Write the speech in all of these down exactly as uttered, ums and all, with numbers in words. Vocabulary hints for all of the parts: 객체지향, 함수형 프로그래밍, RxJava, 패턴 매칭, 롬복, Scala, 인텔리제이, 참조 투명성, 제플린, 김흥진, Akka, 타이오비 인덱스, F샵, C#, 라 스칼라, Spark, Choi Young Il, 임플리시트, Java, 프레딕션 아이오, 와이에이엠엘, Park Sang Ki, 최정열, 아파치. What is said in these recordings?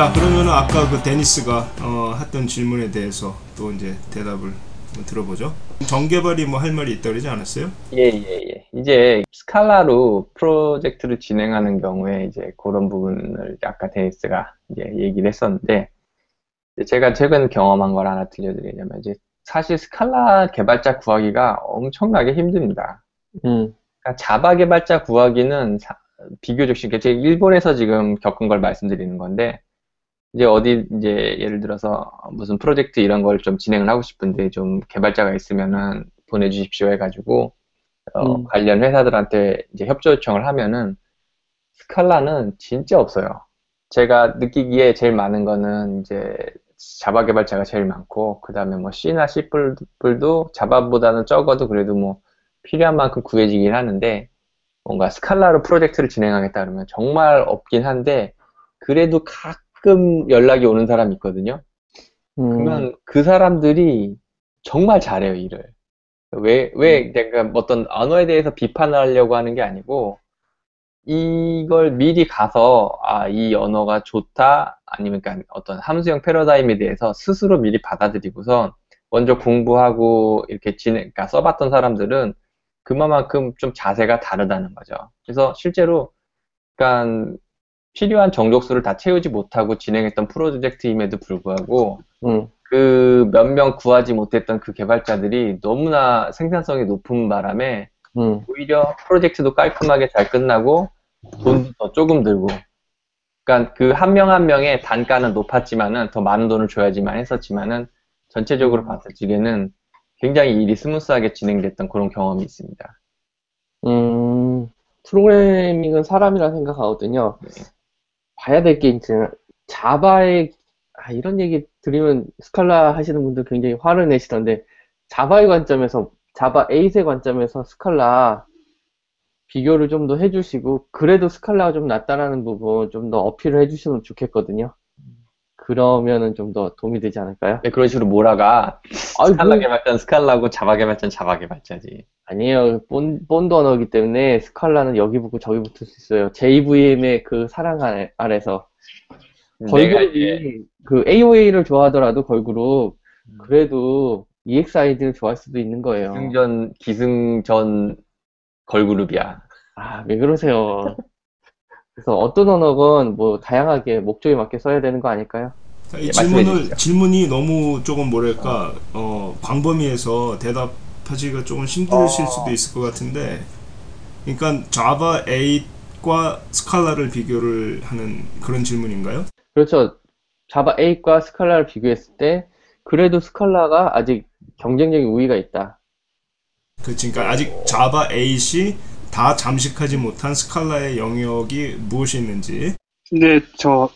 자, 그러면은 아까 그 데니스가 어, 했던 질문에 대해서 또 이제 대답을 들어보죠. 정개발이 뭐 할 말이 있다고 그러지 않았어요? 예, 예, 예. 이제 스칼라로 프로젝트를 진행하는 경우에 이제 그런 부분을 아까 데니스가 이제 얘기를 했었는데, 제가 최근 경험한 걸 하나 들려드리냐면, 이제 사실 스칼라 개발자 구하기가 엄청나게 힘듭니다. 음. 그러니까 자바 개발자 구하기는 사, 비교적 쉽게, 제가 일본에서 지금 겪은 걸 말씀드리는 건데, 이제 어디 이제 예를 들어서 무슨 프로젝트 이런 걸 좀 진행을 하고 싶은데 좀 개발자가 있으면은 보내주십시오 해가지고 어 음. 관련 회사들한테 이제 협조 요청을 하면은 스칼라는 진짜 없어요. 제가 느끼기에 제일 많은 거는 이제 자바 개발자가 제일 많고, 그 다음에 뭐 C나 C뿔도 자바보다는 적어도 그래도 뭐 필요한 만큼 구해지긴 하는데, 뭔가 스칼라로 프로젝트를 진행하겠다 그러면 정말 없긴 한데, 그래도 각 가끔 연락이 오는 사람이 있거든요. 음. 그러면 그 사람들이 정말 잘해요, 일을. 왜, 왜, 그러니까 어떤 언어에 대해서 비판을 하려고 하는 게 아니고, 이걸 미리 가서, 아, 이 언어가 좋다, 아니면 그러니까 어떤 함수형 패러다임에 대해서 스스로 미리 받아들이고선, 먼저 공부하고, 이렇게 진행, 그러니까 써봤던 사람들은 그만큼 좀 자세가 다르다는 거죠. 그래서 실제로, 그러니까, 필요한 정족수를 다 채우지 못하고 진행했던 프로젝트임에도 불구하고 음. 그 몇 명 구하지 못했던 그 개발자들이 너무나 생산성이 높은 바람에 음. 오히려 프로젝트도 깔끔하게 잘 끝나고 돈도 더 조금 들고, 그러니까 그 한 명 한 명의 단가는 높았지만은 더 많은 돈을 줘야지만 했었지만은 전체적으로 봤을 적에는 굉장히 일이 스무스하게 진행됐던 그런 경험이 있습니다. 음, 프로그래밍은 사람이라 생각하거든요. 네. 봐야 될 게 이제 자바의, 아, 이런 얘기 드리면 스칼라 하시는 분들 굉장히 화를 내시던데, 자바의 관점에서, 자바 팔의 관점에서 스칼라 비교를 좀 더 해주시고, 그래도 스칼라가 좀 낫다라는 부분 좀 더 어필을 해주시면 좋겠거든요. 그러면은 좀 더 도움이 되지 않을까요? 네, 그런 식으로 몰아가. 스칼라 개발자는 스칼라고 자바 개발자는 자바 개발자지. 아니에요. 본, 본드 언어이기 때문에 스칼라는 여기 붙고 저기 붙을 수 있어요. 제이브이엠의 그 사랑 아래, 아래서. 걸그룹이 그 에이오에이를 좋아하더라도 걸그룹, 음. 그래도 이엑스아이디를 좋아할 수도 있는 거예요. 기승전, 기승전 걸그룹이야. 아, 왜 그러세요. 그래서 어떤 언어건 뭐 다양하게 목적에 맞게 써야 되는 거 아닐까요? 이 질문을, 질문이 너무 조금 뭐랄까 어, 광범위해서 대답하기가 조금 힘드실 어... 수도 있을 것 같은데, 그러니까 자바 팔과 스칼라를 비교를 하는 그런 질문인가요? 그렇죠. 자바 팔과 스칼라를 비교했을 때 그래도 스칼라가 아직 경쟁적인 우위가 있다. 그렇지. 그러니까 아직 자바 팔이 다 잠식하지 못한 스칼라의 영역이 무엇이 있는지. 네, 저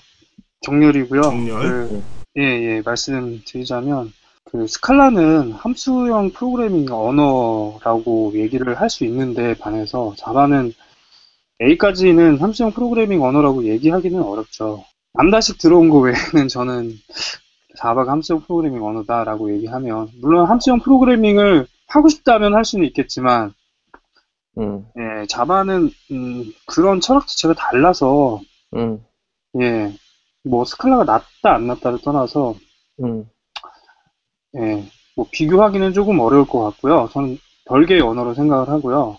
정렬이고요. 정렬. 그, 예, 예, 말씀드리자면 그 스칼라는 함수형 프로그래밍 언어라고 얘기를 할 수 있는데 반해서 자바는 A까지는 함수형 프로그래밍 언어라고 얘기하기는 어렵죠. 남다식 들어온 거 외에는 저는 자바가 함수형 프로그래밍 언어다라고 얘기하면, 물론 함수형 프로그래밍을 하고 싶다면 할 수는 있겠지만, 음. 예, 자바는 음, 그런 철학 자체가 달라서 음. 예, 뭐 스칼라가 낫다 안 낫다를 떠나서 음. 예, 뭐 비교하기는 조금 어려울 것 같고요. 저는 별개의 언어로 생각을 하고요.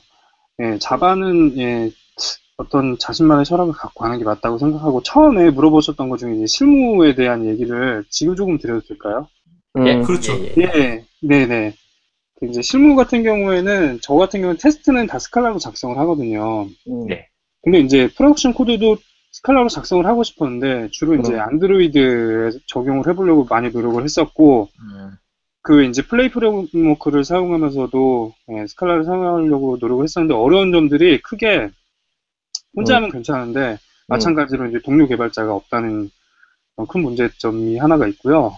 예, 자바는 예, 어떤 자신만의 철학을 갖고 하는 게 맞다고 생각하고, 처음에 물어보셨던 것 중에 이제 실무에 대한 얘기를 지금 조금 드려도 될까요? 음. 예, 그렇죠. 예, 네, 네. 이제 실무 같은 경우에는, 저 같은 경우는 테스트는 다 스칼라로 작성을 하거든요. 네. 근데 이제 프로덕션 코드도 스칼라로 작성을 하고 싶었는데, 주로 그럼. 이제 안드로이드에 적용을 해보려고 많이 노력을 했었고, 음. 그 이제 플레이 프레임워크를 사용하면서도 예, 스칼라를 사용하려고 노력을 했었는데, 어려운 점들이 크게 혼자 하면 음. 괜찮은데, 음. 마찬가지로 이제 동료 개발자가 없다는 큰 문제점이 하나가 있고요.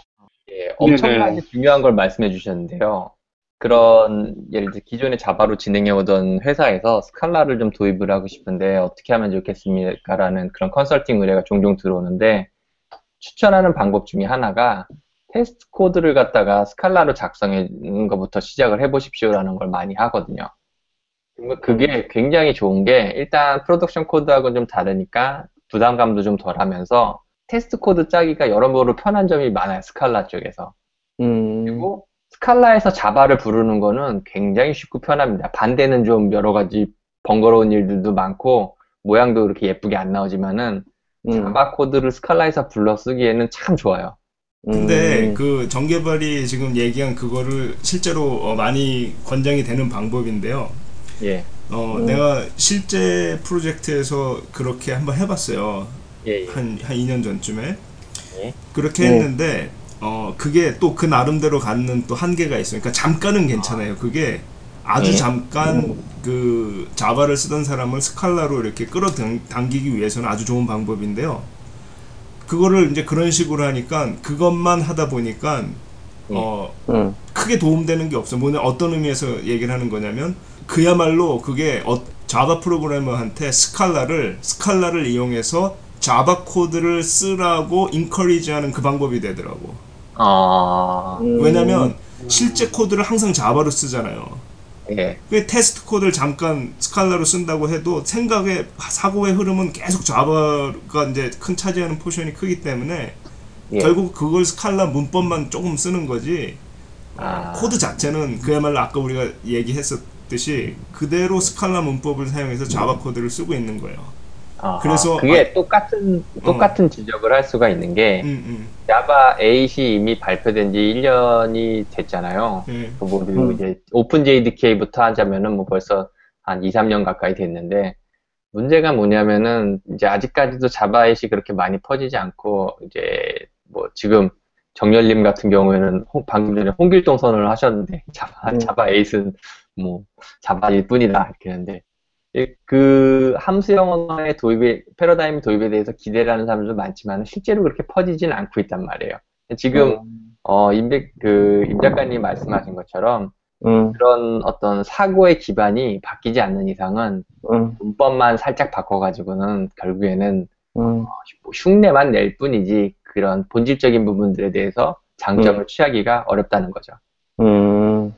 예, 엄청나게 네네. 중요한 걸 말씀해 주셨는데요. 그런 예를 들어 기존의 자바로 진행해오던 회사에서 스칼라를 좀 도입을 하고 싶은데 어떻게 하면 좋겠습니까라는 그런 컨설팅 의뢰가 종종 들어오는데, 추천하는 방법 중에 하나가 테스트 코드를 갖다가 스칼라로 작성하는 것부터 시작을 해보십시오라는 걸 많이 하거든요. 그게 굉장히 좋은 게, 일단 프로덕션 코드하고는 좀 다르니까 부담감도 좀 덜하면서 테스트 코드 짜기가 여러모로 편한 점이 많아요. 스칼라 쪽에서. 음. 그리고 스칼라에서 자바를 부르는 거는 굉장히 쉽고 편합니다. 반대는 좀 여러 가지 번거로운 일들도 많고 모양도 그렇게 예쁘게 안 나오지만은 음. 자바 코드를 스칼라에서 불러 쓰기에는 참 좋아요. 근데 음. 그 정개발이 지금 얘기한 그거를 실제로 어 많이 권장이 되는 방법인데요. 예. 어 음. 내가 실제 프로젝트에서 그렇게 한번 해봤어요. 예, 예. 한, 한 이 년 전쯤에. 예. 그렇게 예. 했는데 어 그게 또 그 나름대로 갖는 또 한계가 있어요. 그러니까 잠깐은 괜찮아요. 그게 아주 예. 잠깐 음. 그 자바를 쓰던 사람을 스칼라로 이렇게 끌어당기기 위해서는 아주 좋은 방법인데요. 그거를 이제 그런 식으로 하니까 그것만 하다 보니까 음. 어 음. 크게 도움되는 게 없어. 뭐냐, 어떤 의미에서 얘기를 하는 거냐면 그야말로 그게 어, 자바 프로그래머한테 스칼라를 스칼라를 이용해서 자바 코드를 쓰라고 인커리지하는 그 방법이 되더라고. 아. 음. 왜냐면 실제 코드를 항상 자바로 쓰잖아요. 예. 그 테스트 코드를 잠깐 스칼라로 쓴다고 해도 생각의 사고의 흐름은 계속 자바가 이제 큰 차지하는 포션이 크기 때문에 예. 결국 그걸 스칼라 문법만 조금 쓰는 거지. 아. 코드 자체는 그야말로 아까 우리가 얘기했었듯이 그대로 스칼라 문법을 사용해서 자바 코드를 쓰고 있는 거예요. 아, 그래서 그게 아, 똑같은 똑같은 어. 지적을 할 수가 있는 게 음, 음. 자바 에잇이 이미 발표된 지 일 년이 됐잖아요. 음. 그리고 음. 이제 오픈 제이디케이부터 하자면은 뭐 벌써 한 이, 삼 년 가까이 됐는데 문제가 뭐냐면은 이제 아직까지도 자바 에잇이 그렇게 많이 퍼지지 않고 이제 뭐 지금 정열님 같은 경우에는 홍, 방금 전에 홍길동 선언을 하셨는데 자바 음. 자바 에잇은 뭐 자바일 뿐이다 이렇게 했는데. 그 함수 영어의 도입에 패러다임 도입에 대해서 기대를 하는 사람도 많지만 실제로 그렇게 퍼지진 않고 있단 말이에요. 지금 음. 어, 임, 그, 임 작가님이 말씀하신 것처럼 음. 그런 어떤 사고의 기반이 바뀌지 않는 이상은 음. 문법만 살짝 바꿔가지고는 결국에는 음. 어, 흉내만 낼 뿐이지 그런 본질적인 부분들에 대해서 장점을 음. 취하기가 어렵다는 거죠. 음.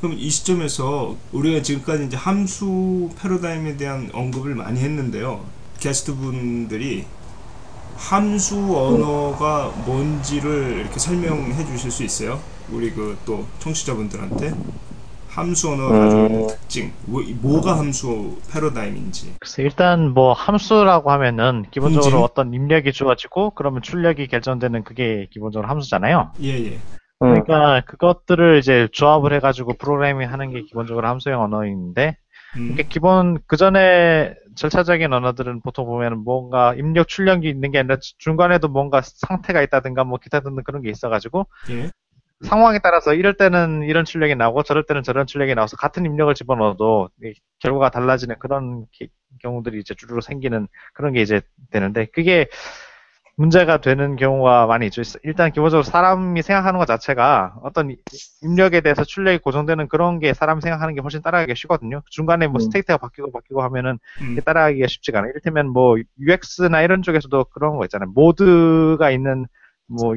그럼 이 시점에서 우리가 지금까지 이제 함수 패러다임에 대한 언급을 많이 했는데요. 게스트 분들이 함수 언어가 뭔지를 이렇게 설명해 주실 수 있어요? 우리 그 또 청취자분들한테 함수 언어가 가지고 있는 특징, 뭐, 뭐가 함수 패러다임인지. 글쎄, 일단 뭐 함수라고 하면은 기본적으로 응징? 어떤 입력이 주어지고 그러면 출력이 결정되는 그게 기본적으로 함수잖아요. 예예. 그러니까 그것들을 이제 조합을 해가지고 프로그래밍 하는 게 기본적으로 함수형 언어인데 음. 기본 그 전에 절차적인 언어들은 보통 보면 뭔가 입력 출력이 있는 게 아니라 중간에도 뭔가 상태가 있다든가 뭐 기타 등등 그런 게 있어가지고 예. 상황에 따라서 이럴 때는 이런 출력이 나오고 저럴 때는 저런 출력이 나와서 같은 입력을 집어넣어도 결과가 달라지는 그런 기, 경우들이 이제 주로 생기는 그런 게 이제 되는데 그게 문제가 되는 경우가 많이 있죠. 일단 기본적으로 사람이 생각하는 것 자체가 어떤 입력에 대해서 출력이 고정되는 그런 게 사람이 생각하는 게 훨씬 따라가기가 쉽거든요. 중간에 뭐 음. 스테이트가 바뀌고 바뀌고 하면은 음. 따라가기가 쉽지가 않아요. 이를테면 뭐 유엑스나 이런 쪽에서도 그런 거 있잖아요. 모드가 있는 뭐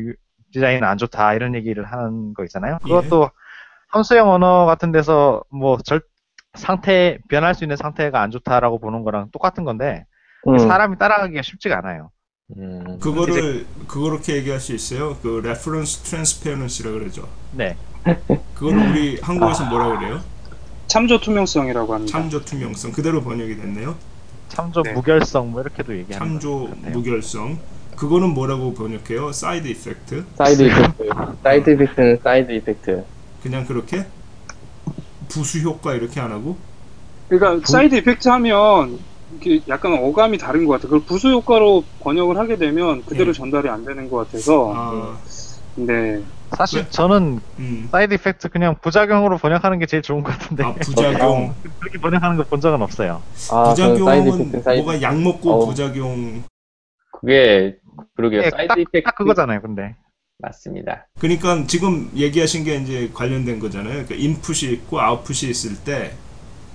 디자인은 안 좋다 이런 얘기를 하는 거 있잖아요. 그것도 예. 함수형 언어 같은 데서 뭐 절, 상태, 변할 수 있는 상태가 안 좋다라고 보는 거랑 똑같은 건데 음. 사람이 따라가기가 쉽지가 않아요. 음, 그거를 그렇게 얘기할 수 있어요. 그 레퍼런스 트랜스페어런시라고 그러죠. 네. 그거는 우리 한국에서 아, 뭐라고 그래요? 참조 투명성이라고 합니다. 참조 투명성 그대로 번역이 됐네요. 참조 네. 무결성 뭐 이렇게도 얘기하는 참조 무결성. 그거는 뭐라고 번역해요? 사이드 이펙트. 사이드 이펙트. 사이드 이펙트는 사이드 이펙트. 그냥 그렇게 부수 효과 이렇게 안 하고. 그러니까 부... 사이드 이펙트 하면. 약간 어감이 다른 것 같아요. 그걸 부수 효과로 번역을 하게 되면 그대로 예. 전달이 안 되는 것 같아서. 아. 네. 사실 왜? 저는 음. 사이드 이펙트 그냥 부작용으로 번역하는 게 제일 좋은 것 같은데. 아, 부작용. 그렇게 번역하는 걸 본 적은 없어요. 아, 부작용은 사이드 이펙트, 사이드... 뭐가 약 먹고 어. 부작용. 그게 그러게요. 네, 사이드 딱, 이펙트 딱 그거잖아요, 근데. 맞습니다. 그러니까 지금 얘기하신 게 이제 관련된 거잖아요. 그러니까 인풋이 있고 아웃풋이 있을 때.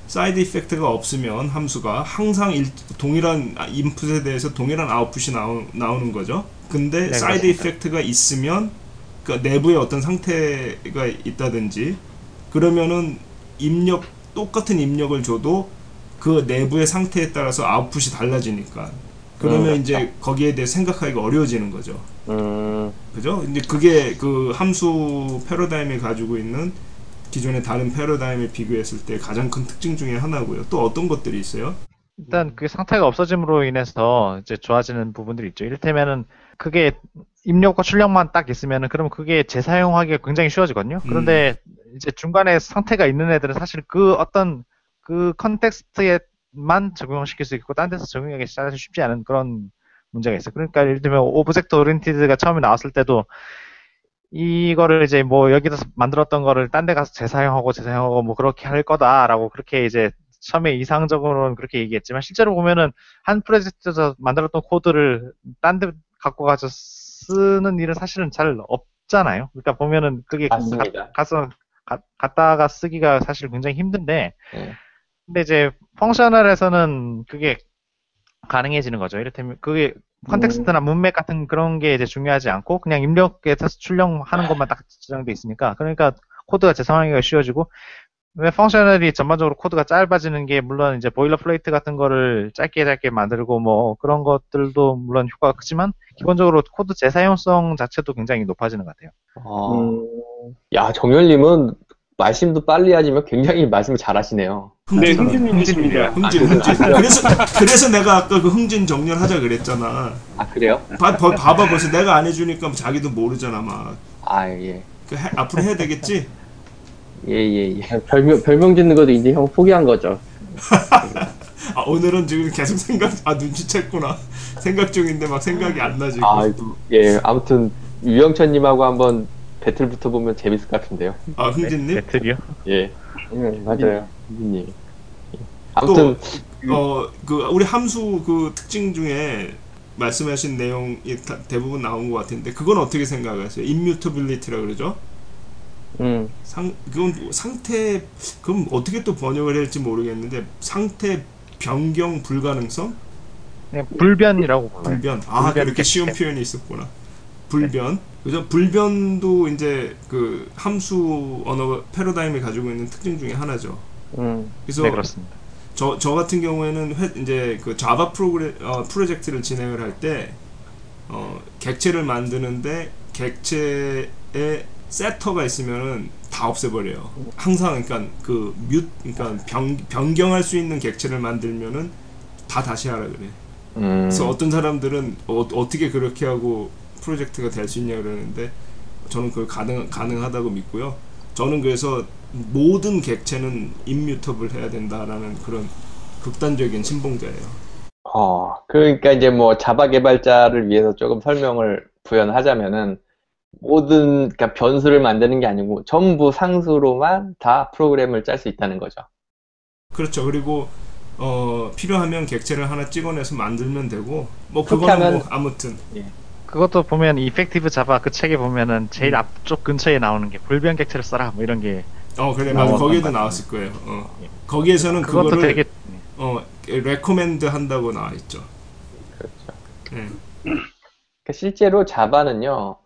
사이드 이펙트가 없으면 함수가 항상 일, 동일한 인풋에 대해서 동일한 아웃풋이 나오, 나오는 거죠. 근데 네, 사이드 그렇습니다. 이펙트가 있으면 그러니까 내부에 어떤 상태가 있다든지 그러면은 입력 똑같은 입력을 줘도 그 내부의 상태에 따라서 아웃풋이 달라지니까 그러면 음. 이제 거기에 대해 생각하기가 어려워지는 거죠. 음. 그죠? 근데 그게 그 함수 패러다임이 가지고 있는 기존의 다른 패러다임에 비교했을 때 가장 큰 특징 중에 하나고요. 또 어떤 것들이 있어요? 일단 그 상태가 없어짐으로 인해서 이제 좋아지는 부분들이 있죠. 이를테면은 그게 입력과 출력만 딱 있으면은 그럼 그게 재사용하기가 굉장히 쉬워지거든요. 그런데 음. 이제 중간에 상태가 있는 애들은 사실 그 어떤 그 컨텍스트에 만 적용시킬 수 있고 다른 데서 적용하기 사실 쉽지 않은 그런 문제가 있어요. 그러니까 예를 들면 오브젝트 오리엔티드가 처음에 나왔을 때도 이거를 이제 뭐 여기서 만들었던 거를 딴 데 가서 재사용하고 재사용하고 뭐 그렇게 할 거다라고 그렇게 이제 처음에 이상적으로는 그렇게 얘기했지만 실제로 보면은 한 프로젝트에서 만들었던 코드를 딴 데 갖고 가서 쓰는 일은 사실은 잘 없잖아요. 그러니까 보면은 그게 가, 가서 가, 갔다가 쓰기가 사실 굉장히 힘든데 네. 근데 이제 펑셔널에서는 그게 가능해지는 거죠. 이를테면 그게 컨텍스트나 문맥 같은 그런 게 이제 중요하지 않고 그냥 입력에서 출력하는 것만 딱 지정돼 있으니까 그러니까 코드가 재사용하기가 쉬워지고 왜 펑셔널이 전반적으로 코드가 짧아지는 게 물론 이제 보일러플레이트 같은 거를 짧게 짧게 만들고 뭐 그런 것들도 물론 효과가 크지만 기본적으로 코드 재사용성 자체도 굉장히 높아지는 것 같아요. 아, 음. 야 정열님은 말씀도 빨리 하지만 굉장히 말씀을 잘하시네요. 네, 흥진, 흥진입니다. 흥진, 흥진. 흥진. 아, 그래서 그래서 내가 아까 그 흥진 정렬하자 그랬잖아. 아 그래요? 봐, 봐봐 벌써 내가 안 해주니까 자기도 모르잖아 막. 아 예. 그 해, 앞으로 해야 되겠지? 예예예. 예, 예. 별명 별명 짓는 것도 이제 형 포기한 거죠. 아 오늘은 지금 계속 생각, 아 눈치챘구나. 생각 중인데 막 생각이 안 나지. 아 예. 아무튼 유영천님하고 한번. 배틀부터 보면 재밌을 것 같은데요. 아 흥진님? 배틀이요? 예. 예 맞아요. 흥진님. 아무튼 어 그 우리 함수 그 특징 중에 말씀하신 내용이 다, 대부분 나온 것 같은데 그건 어떻게 생각하세요? 임뮤터빌리티라 그러죠? 음. 상 그건 상태 그럼 어떻게 또 번역을 해야 할지 모르겠는데 상태 변경 불가능성? 네 불변이라고 불변. 불변. 불변. 아 불변. 이렇게 쉬운 표현이 있었구나. 불변. 그죠? 불변도 이제 그 함수 언어 패러다임이 가지고 있는 특징 중에 하나죠. 음. 그래서 네, 그렇습니다. 저, 저 같은 경우에는 회, 이제 그 자바 프로그래, 어, 프로젝트를 진행을 할 때, 어, 객체를 만드는데 객체에 세터가 있으면은 다 없애버려요. 항상 그러니까 그 뮤, 그러니까 변, 변경할 수 있는 객체를 만들면은 다 다시 하라 그래. 음. 그래서 어떤 사람들은 어, 어떻게 그렇게 하고 프로젝트가 될 수 있냐 그러는데 저는 그걸 가능, 가능하다고 믿고요. 저는 그래서 모든 객체는 임뮤터블 해야 된다라는 그런 극단적인 신봉자예요. 어, 그러니까 이제 뭐 자바 개발자를 위해서 조금 설명을 부연하자면은 모든 그러니까 변수를 만드는 게 아니고 전부 상수로만 다 프로그램을 짤 수 있다는 거죠. 그렇죠. 그리고 어, 필요하면 객체를 하나 찍어내서 만들면 되고 뭐 그거는 뭐 아무튼 예. 그것도 보면 이펙티브 자바 그 책에 보면은 제일 음. 앞쪽 근처에 나오는 게 불변 객체를 써라 뭐 이런 게 어 그래 맞아 거기에도 나왔을 거예요. 어. 예. 거기에서는 그거를 되게... 어 레코멘드 한다고 나와 있죠. 그렇죠. 예. 그러니까 실제로 자바는요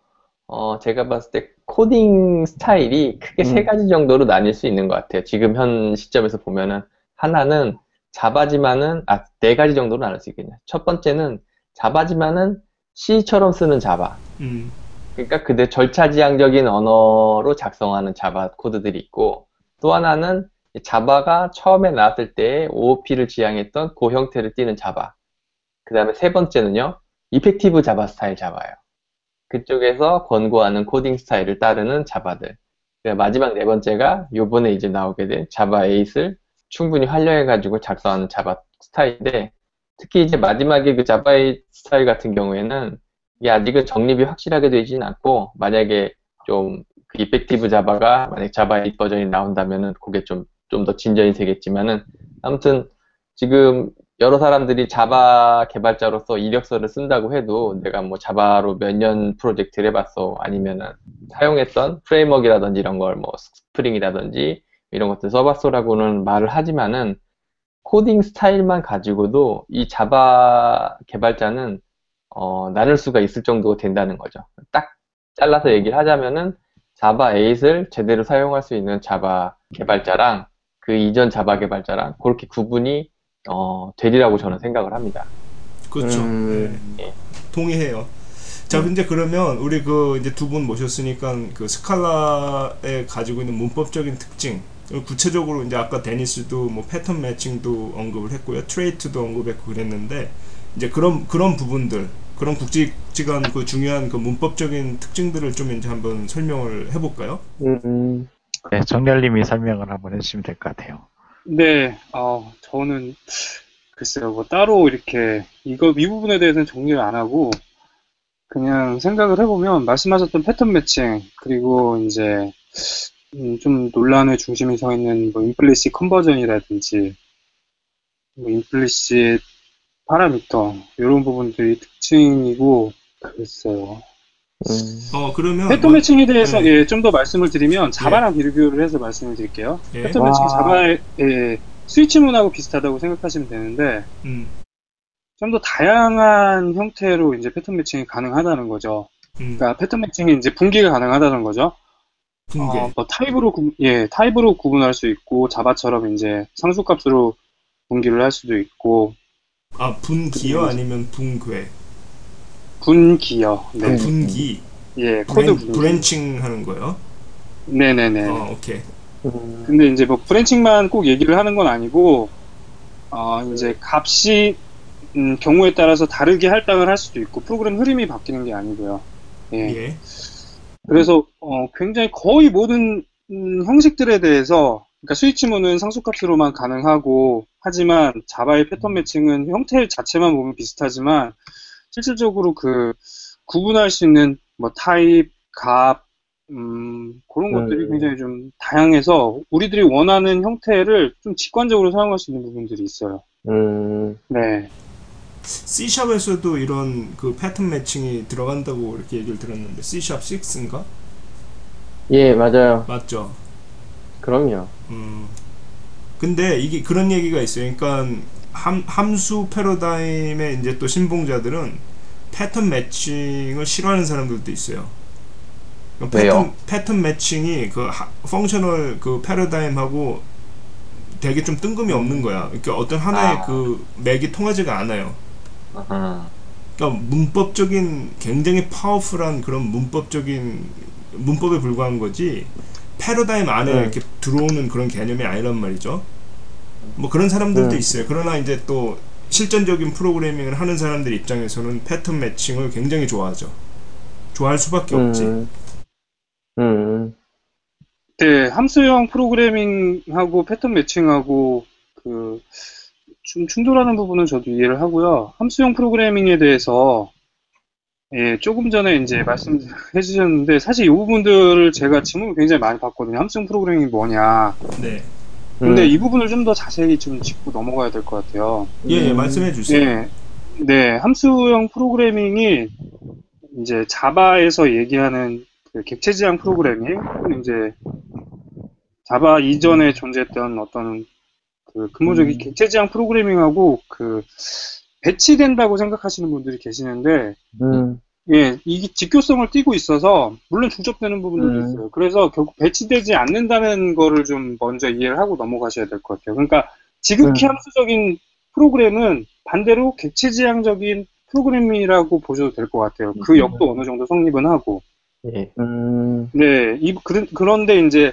어 제가 봤을 때 코딩 스타일이 크게 음. 세 가지 정도로 나뉠 수 있는 것 같아요. 지금 현 시점에서 보면은 하나는 자바지만은 아 네 가지 정도로 나눌 수 있겠네요. 첫 번째는 자바지만은 C처럼 쓰는 자바. 음. 그러니까 그대 절차지향적인 언어로 작성하는 자바 코드들이 있고 또 하나는 자바가 처음에 나왔을 때 오오피를 지향했던 그 형태를 띠는 자바. 그 다음에 세 번째는요. 이펙티브 자바 스타일 자바예요. 그쪽에서 권고하는 코딩 스타일을 따르는 자바들. 마지막 네 번째가 요번에 이제 나오게 된 자바 에잇을 충분히 활용해가지고 작성하는 자바 스타일인데 특히 이제 마지막에 그 자바의 스타일 같은 경우에는 이게 아직은 정립이 확실하게 되진 않고 만약에 좀 그 이펙티브 자바가 만약 자바 에잇 버전이 나온다면은 그게 좀 좀 더 진전이 되겠지만은 아무튼 지금 여러 사람들이 자바 개발자로서 이력서를 쓴다고 해도 내가 뭐 자바로 몇 년 프로젝트를 해봤어 아니면은 사용했던 프레임워크라든지 이런 걸 뭐 스프링이라든지 이런 것들 써봤어라고는 말을 하지만은 코딩 스타일만 가지고도 이 자바 개발자는 어, 나눌 수가 있을 정도가 된다는 거죠. 딱 잘라서 얘기를 하자면은 자바 에잇을 제대로 사용할 수 있는 자바 개발자랑 그 이전 자바 개발자랑 그렇게 구분이 어, 되리라고 저는 생각을 합니다. 그렇죠. 음, 네. 동의해요. 자, 근데 그러면 우리 그 이제 두 분 모셨으니까 그 스칼라에 가지고 있는 문법적인 특징, 구체적으로 이제 아까 데니스도 뭐 패턴 매칭도 언급을 했고요, 트레이트도 언급했고 그랬는데, 이제 그런 그런 부분들, 그런 국지지간 그 중요한 그 문법적인 특징들을 좀 이제 한번 설명을 해볼까요? 음, 네, 정렬님이 설명을 한번 해주시면 될 것 같아요. 네, 어, 저는 글쎄요, 뭐 따로 이렇게 이거 이 부분에 대해서는 정리를 안 하고. 그냥 생각을 해보면 말씀하셨던 패턴 매칭, 그리고 이제 좀 논란의 중심에 서 있는 뭐 임플리시 컨버전이라든지 뭐 임플리시 파라미터, 이런 부분들이 특징이고 그랬어요. 음. 어, 그러면 패턴 매칭에 대해서 네. 예, 좀 더 말씀을 드리면 자바랑 예. 비교를 해서 말씀을 드릴게요. 예. 패턴 매칭 자바의 예, 스위치 문하고 비슷하다고 생각하시면 되는데. 음. 좀 더 다양한 형태로 이제 패턴 매칭이 가능하다는 거죠. 음. 그러니까 패턴 매칭이 이제 분기가 가능하다는 거죠. 분기. 어, 뭐 타입으로 구, 예, 타입으로 구분할 수 있고 자바처럼 이제 상수값으로 분기를 할 수도 있고. 아, 분기요 아니면 분괴? 분기요. 네. 아, 분기. 예, 코드 브랜, 브랜칭 하는 거요? 네, 네, 네. 어, 오케이. 음. 근데 이제 뭐 브랜칭만 꼭 얘기를 하는 건 아니고 어, 이제 값이 음, 경우에 따라서 다르게 할당을 할 수도 있고 프로그램 흐름이 바뀌는 게 아니고요. 예. 예. 그래서 어, 굉장히 거의 모든 음, 형식들에 대해서, 그러니까 스위치문은 상수값으로만 가능하고, 하지만 자바의 패턴 매칭은 형태 자체만 보면 비슷하지만 실질적으로 그 구분할 수 있는 뭐 타입, 값, 음, 그런 것들이 네. 굉장히 좀 다양해서 우리들이 원하는 형태를 좀 직관적으로 사용할 수 있는 부분들이 있어요. 음. 네. C#에서도 이런 그 패턴 매칭이 들어간다고 이렇게 얘기를 들었는데 C 샵 식스인가? 예, 맞아요. 맞죠. 그럼요. 음. 근데 이게 그런 얘기가 있어요. 그러니까 함, 함수 패러다임의 이제 또 신봉자들은 패턴 매칭을 싫어하는 사람들도 있어요. 그러니까 패턴, 패턴 매칭이 그 하, 펑셔널 그 패러다임하고 되게 좀 뜬금이 없는 거야. 그러니까 어떤 하나의 아. 그 맥이 통하지가 않아요. 아하. 그러니까 문법적인 굉장히 파워풀한 그런 문법적인 문법에 불과한 거지 패러다임 안에 네. 이렇게 들어오는 그런 개념이 아니란 말이죠. 뭐 그런 사람들도 네. 있어요. 그러나 이제 또 실전적인 프로그래밍을 하는 사람들 입장에서는 패턴 매칭을 굉장히 좋아하죠. 좋아할 수밖에 음. 없지. 음. 네, 함수형 프로그래밍하고 패턴 매칭하고 그 좀 충돌하는 부분은 저도 이해를 하고요. 함수형 프로그래밍에 대해서 예, 조금 전에 이제 말씀해 주셨는데 사실 이 부분들을 제가 질문을 굉장히 많이 받거든요. 함수형 프로그래밍이 뭐냐. 네. 근데 음. 이 부분을 좀 더 자세히 좀 짚고 넘어가야 될 것 같아요. 예, 예, 말씀해 주세요. 예, 네, 함수형 프로그래밍이 이제 자바에서 얘기하는 그 객체지향 프로그래밍, 이제 자바 이전에 존재했던 어떤 그 근본적인 음. 객체지향 프로그래밍하고 그 배치된다고 생각하시는 분들이 계시는데, 음. 예, 이게 직교성을 띠고 있어서 물론 중첩되는 부분도 음. 있어요. 그래서 결국 배치되지 않는다는 거를 좀 먼저 이해를 하고 넘어가셔야 될 것 같아요. 그러니까 지극히 음. 함수적인 프로그램은 반대로 객체지향적인 프로그래밍이라고 보셔도 될 것 같아요. 그 역도 어느 정도 성립은 하고. 예. 음. 네, 이, 그, 그런데 이제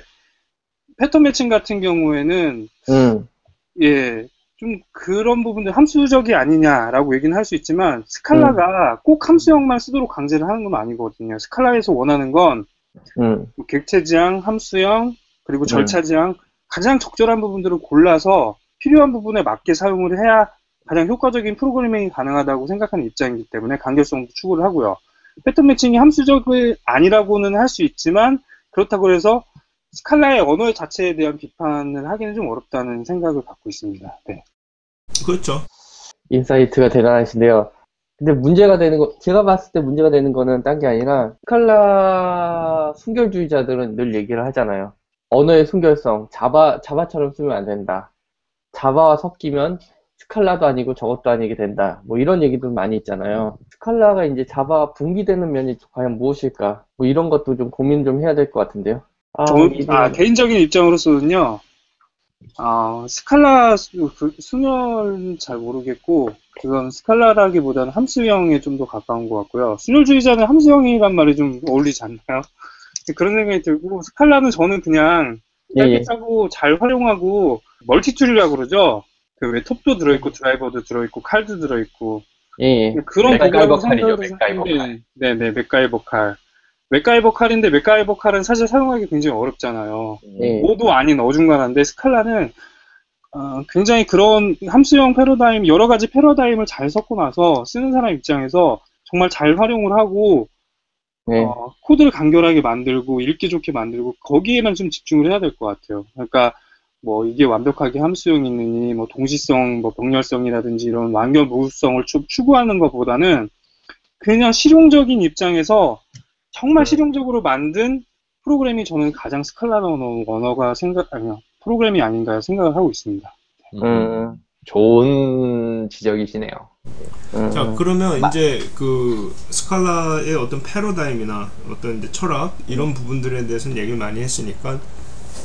패턴 매칭 같은 경우에는 음. 예, 좀 그런 부분들 함수적이 아니냐라고 얘기는 할 수 있지만 스칼라가 음. 꼭 함수형만 쓰도록 강제를 하는 건 아니거든요. 스칼라에서 원하는 건 음. 객체지향, 함수형, 그리고 절차지향 음. 가장 적절한 부분들을 골라서 필요한 부분에 맞게 사용을 해야 가장 효과적인 프로그래밍이 가능하다고 생각하는 입장이기 때문에 간결성도 추구를 하고요. 패턴 매칭이 함수적이 아니라고는 할 수 있지만 그렇다고 해서 스칼라의 언어 자체에 대한 비판을 하기는 좀 어렵다는 생각을 갖고 있습니다. 네. 그렇죠. 인사이트가 대단하신데요. 근데 문제가 되는 거, 제가 봤을 때 문제가 되는 거는 딴 게 아니라 스칼라 순결주의자들은 늘 얘기를 하잖아요. 언어의 순결성, 자바, 자바처럼 쓰면 안 된다. 자바와 섞이면 스칼라도 아니고 저것도 아니게 된다. 뭐 이런 얘기도 많이 있잖아요. 스칼라가 이제 자바와 분기되는 면이 과연 무엇일까? 뭐 이런 것도 좀 고민 좀 해야 될 것 같은데요. 아, 저는, 아 개인적인 입장으로서는요. 아, 스칼라 순열은 잘 모르겠고, 그건 스칼라라기보다는 함수형에 좀 더 가까운 것 같고요. 순열주의자는 함수형이란 말이 좀 어울리지 않나요? 그런 생각이 들고, 스칼라는 저는 그냥 짧게 짜고 예. 잘 활용하고, 멀티툴이라고 그러죠? 그 왜 톱도 들어있고, 드라이버도 들어있고, 칼도 들어있고. 예. 그런 맥가이버 칼이죠, 맥가이버 칼. 네네, 맥가이버 칼. 맥가이버 칼인데, 맥가이버 칼은 사실 사용하기 굉장히 어렵잖아요. 네. 모두 아닌 어중간한데, 스칼라는, 어, 굉장히 그런 함수형 패러다임, 여러 가지 패러다임을 잘 섞고 나서, 쓰는 사람 입장에서 정말 잘 활용을 하고, 네. 어, 코드를 간결하게 만들고, 읽기 좋게 만들고, 거기에만 좀 집중을 해야 될 것 같아요. 그러니까, 뭐, 이게 완벽하게 함수형이 있느니, 뭐, 동시성, 뭐, 병렬성이라든지 이런 완결 모호성을 추구하는 것보다는, 그냥 실용적인 입장에서, 정말 실용적으로 만든 프로그램이 저는 가장 스칼라 언어가 생각, 아니, 프로그램이 아닌가 생각을 하고 있습니다. 음, 좋은 지적이시네요. 음. 자, 그러면 마. 이제 그 스칼라의 어떤 패러다임이나 어떤 이제 철학, 이런 부분들에 대해서는 얘기를 많이 했으니까,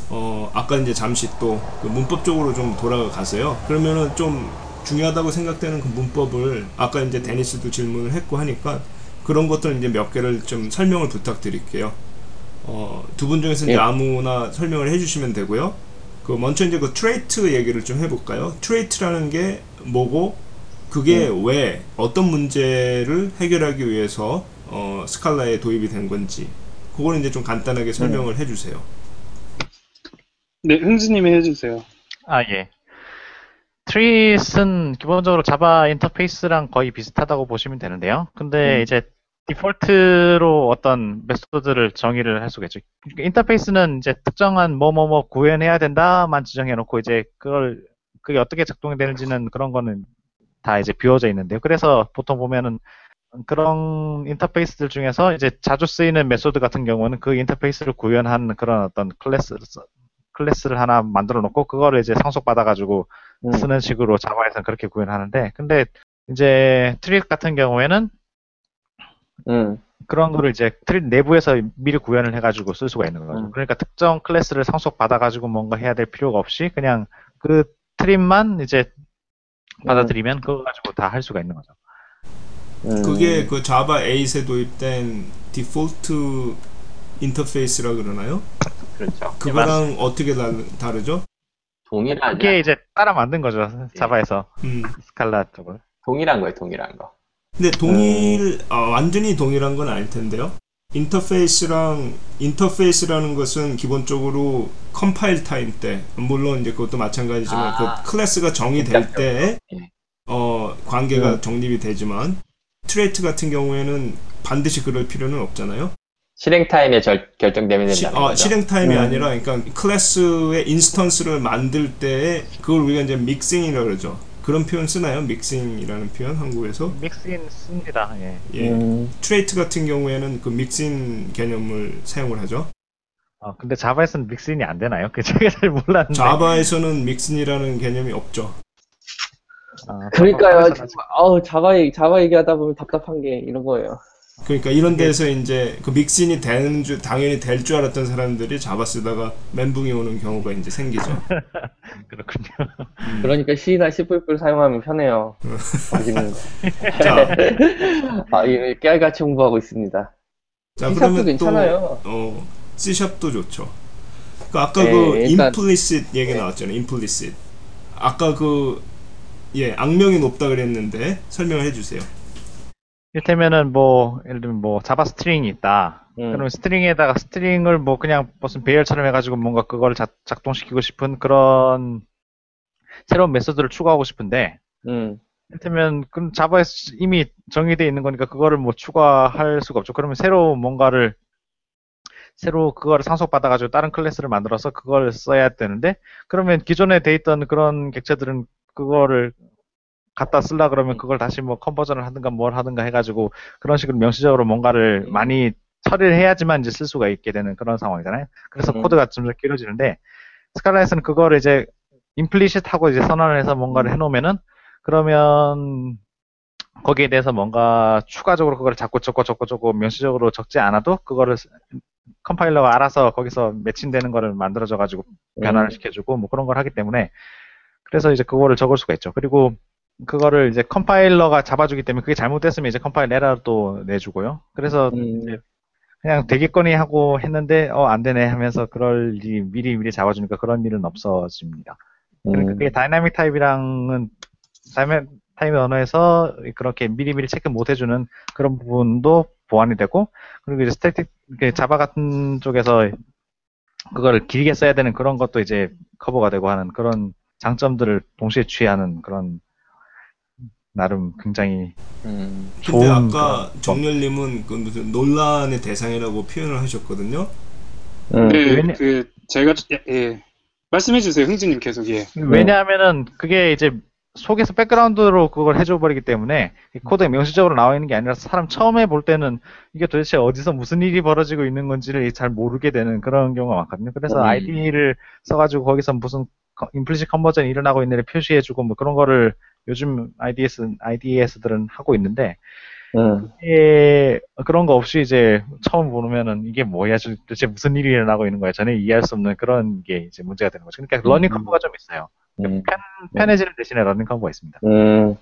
어, 아까 이제 잠시 또 그 문법 쪽으로 좀 돌아가세요. 그러면은 좀 중요하다고 생각되는 그 문법을 아까 이제 데니스도 질문을 했고 하니까, 그런 것들 이제 몇 개를 좀 설명을 부탁드릴게요. 어, 두 분 중에서 이제 예. 아무나 설명을 해주시면 되고요. 그 먼저 이제 그 트레이트 얘기를 좀 해볼까요? 트레이트라는 게 뭐고, 그게 음. 왜 어떤 문제를 해결하기 위해서 어, 스칼라에 도입이 된 건지, 그걸 이제 좀 간단하게 설명을 음. 해주세요. 네, 흥진님이 해주세요. 아 예. 트리스는 기본적으로 자바 인터페이스랑 거의 비슷하다고 보시면 되는데요. 근데 음. 이제 디폴트로 어떤 메소드를 정의를 할 수가 있죠. 인터페이스는 이제 특정한 뭐뭐뭐 구현해야 된다만 지정해놓고 이제 그걸 그게 어떻게 작동이 되는지는 그런 거는 다 이제 비워져 있는데요. 그래서 보통 보면은 그런 인터페이스들 중에서 이제 자주 쓰이는 메소드 같은 경우는 그 인터페이스를 구현한 그런 어떤 클래스 클래스를 하나 만들어 놓고 그거를 이제 상속받아가지고 음. 쓰는 식으로 자바에서는 그렇게 구현하는데, 근데 이제 트릿 같은 경우에는 음. 그런 거를 이제 트릿 내부에서 미리 구현을 해가지고 쓸 수가 있는 거죠. 음. 그러니까 특정 클래스를 상속받아가지고 뭔가 해야 될 필요가 없이 그냥 그 트릿만 이제 받아들이면 음. 그거 가지고 다 할 수가 있는 거죠. 음. 그게 그 자바 에잇에 도입된 디폴트 인터페이스라 그러나요? 그렇죠. 그거랑 어떻게 다르죠? 동일하죠. 그게 이제 따라 만든 거죠. 예. 자바에서 음. 스칼라 쪽을. 동일한 거예요, 동일한 거. 근데 동일, 음. 아, 완전히 동일한 건 아닐 텐데요. 인터페이스랑 인터페이스라는 것은 기본적으로 컴파일 타임 때, 물론 이제 그것도 마찬가지지만 아. 그 클래스가 정의될 때, 예. 어 관계가 음. 정립이 되지만 트레이트 같은 경우에는 반드시 그럴 필요는 없잖아요. 실행 타임에 절, 결정되면 된다는 거죠. 아, 실행 타임이 음. 아니라, 그러니까 클래스의 인스턴스를 만들 때 그걸 우리가 이제 믹싱이라고 그러죠. 그런 표현 쓰나요? 믹싱이라는 표현 한국에서? 믹싱 씁니다. 예. 예. 음. 트레이트 같은 경우에는 그 믹싱 개념을 사용을 하죠. 아, 근데 자바에서는 믹싱이 안 되나요? 그 제가 잘 몰랐는데. 자바에서는 믹싱이라는 개념이 없죠. 아, 그러니까요. 어, 자바 얘기, 자바 얘기하다 보면 답답한 게 이런 거예요. 그러니까 이런 데서 이제 그 믹싱이 되는 줄, 당연히 될 줄 알았던 사람들이 자바 쓰다가 멘붕이 오는 경우가 이제 생기죠. 그렇군요. 음. 그러니까 C나 C++ 사용하면 편해요. 맞습니다. 자, 아, 예, 깨알같이 공부하고 있습니다. 자, C 샵도 그러면 괜찮아요. 또, 어, C 샵도 좋죠. 그러니까 아까 네, 그 일단, implicit 얘기 네. 나왔잖아요. implicit. 아까 그 예, 악명이 높다 그랬는데 설명을 해주세요. 이를테면은 뭐 예를 들면 뭐 자바 스트링이 있다. 음. 그러면 스트링에다가 스트링을 뭐 그냥 무슨 배열처럼 해가지고 뭔가 그걸 자, 작동시키고 싶은 그런 새로운 메소드를 추구하고 싶은데, 음. 이를테면 그럼 자바에서 이미 정의되어 있는 거니까 그거를 뭐 추가할 수가 없죠. 그러면 새로 뭔가를 새로 그거를 상속받아가지고 다른 클래스를 만들어서 그걸 써야 되는데, 그러면 기존에 돼 있던 그런 객체들은 그거를 갖다 쓰려 그러면 그걸 다시 뭐 컨버전을 하든가 뭘 하든가 해가지고 그런 식으로 명시적으로 뭔가를 많이 처리를 해야지만 이제 쓸 수가 있게 되는 그런 상황이잖아요. 그래서 음. 코드가 점점 길어지는데, 스칼라에서는 그거를 이제 implicit하고 이제 선언을 해서 뭔가를 해놓으면은 그러면 거기에 대해서 뭔가 추가적으로 그걸 자꾸 적고 적고 적고 명시적으로 적지 않아도 그거를 컴파일러가 알아서 거기서 매칭되는 거를 만들어줘가지고 변화를 시켜주고 뭐 그런 걸 하기 때문에 그래서 이제 그거를 적을 수가 있죠. 그리고 그거를 이제 컴파일러가 잡아주기 때문에 그게 잘못됐으면 이제 컴파일 에러를 또 내주고요. 그래서 음. 그냥 되겠거니 하고 했는데 어 안 되네 하면서 그럴 일이 미리 미리 잡아주니까 그런 일은 없어집니다. 음. 그러니까 그게 다이나믹 타입이랑은 다이나믹 타입 언어에서 그렇게 미리 미리 체크 못 해주는 그런 부분도 보완이 되고, 그리고 이제 스태틱 자바 같은 쪽에서 그거를 길게 써야 되는 그런 것도 이제 커버가 되고 하는 그런 장점들을 동시에 취하는 그런 나름 굉장히 음, 좋은. 근데 아까 그런... 정렬님은 그 무슨 논란의 대상이라고 표현을 하셨거든요. 음. 네, 그 제가 예, 말씀해주세요, 흥진님 계속. 예. 왜냐하면은 그게 이제 속에서 백그라운드로 그걸 해줘버리기 때문에 코드가 명시적으로 나와 있는 게 아니라서 사람 처음에 볼 때는 이게 도대체 어디서 무슨 일이 벌어지고 있는 건지를 잘 모르게 되는 그런 경우가 많거든요. 그래서 음. 아이디를 써가지고 거기서 무슨 임플리시 컨버전이 일어나고 있는 걸 표시해주고 뭐 그런 거를 요즘 아이디에스, 아이디에스들은 하고 있는데 음. 그게 그런 거 없이 이제 처음 보면은 이게 뭐야, 도대체 무슨 일이 일어나고 있는 거야, 전혀 이해할 수 없는 그런 게 이제 문제가 되는 거죠. 그러니까 러닝 컨버가 좀 있어요. 음. 편, 편해지는 대신에 러닝 컨버가 있습니다. 음.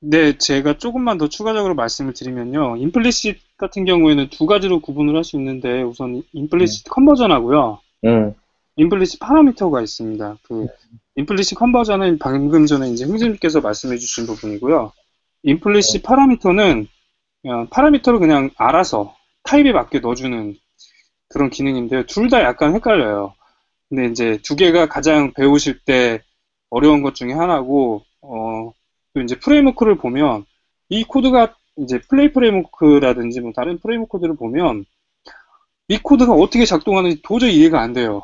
네, 제가 조금만 더 추가적으로 말씀을 드리면요, 임플리시트 같은 경우에는 두 가지로 구분을 할 수 있는데, 우선 임플리시트 음. 컨버전하고요 음. 임플리시트 파라미터가 있습니다. 그 임플리시트 컨버전은 방금 전에 이제 흥진님께서 말씀해 주신 부분이고요, 임플리시트 음. 파라미터는 그냥 파라미터를 그냥 알아서 타입에 맞게 넣어주는 그런 기능인데요, 둘 다 약간 헷갈려요. 근데 이제 두 개가 가장 배우실 때 어려운 것 중에 하나고, 어, 또 이제 프레임워크를 보면, 이 코드가 이제 플레이 프레임워크라든지 뭐 다른 프레임워크들을 보면, 이 코드가 어떻게 작동하는지 도저히 이해가 안 돼요.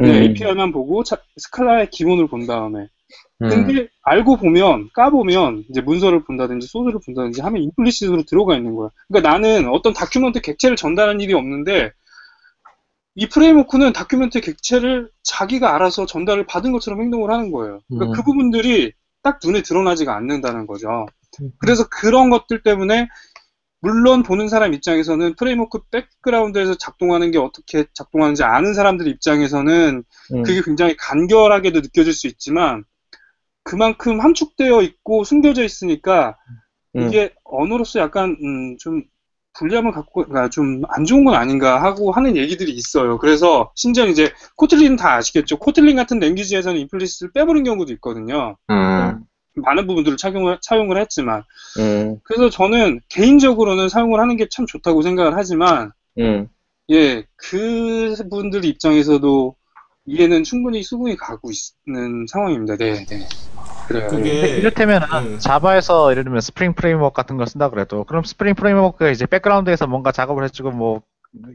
음. 에이피아이만 보고 자, 스칼라의 기본을 본 다음에. 음. 근데 알고 보면, 까보면, 이제 문서를 본다든지 소스를 본다든지 하면 임플리시트로 들어가 있는 거야. 그러니까 나는 어떤 다큐멘트 객체를 전달하는 일이 없는데, 이 프레임워크는 다큐멘트 객체를 자기가 알아서 전달을 받은 것처럼 행동을 하는 거예요. 그러니까 음. 그 부분들이 딱 눈에 드러나지가 않는다는 거죠. 그래서 그런 것들 때문에 물론 보는 사람 입장에서는 프레임워크 백그라운드에서 작동하는 게 어떻게 작동하는지 아는 사람들 입장에서는 음. 그게 굉장히 간결하게도 느껴질 수 있지만, 그만큼 함축되어 있고 숨겨져 있으니까 음. 이게 언어로서 약간 음, 좀 불리함을 갖고, 그러니까 좀 안 좋은 건 아닌가 하고 하는 얘기들이 있어요. 그래서 심지어 이제 코틀린 다 아시겠죠. 코틀린 같은 랭귀지에서는 임플리시트를 빼버린 경우도 있거든요. 음. 많은 부분들을 착용을, 차용을 했지만 음. 그래서 저는 개인적으로는 사용을 하는 게 참 좋다고 생각을 하지만 음. 예, 그분들 입장에서도 이해는 충분히 수긍이 가고 있는 상황입니다. 네, 네. 그래요. 그게... 이를테면 음. 자바에서 예를 들면 스프링 프레임워크 같은 걸 쓴다 그래도, 그럼 스프링 프레임워크가 이제 백그라운드에서 뭔가 작업을 해주고 뭐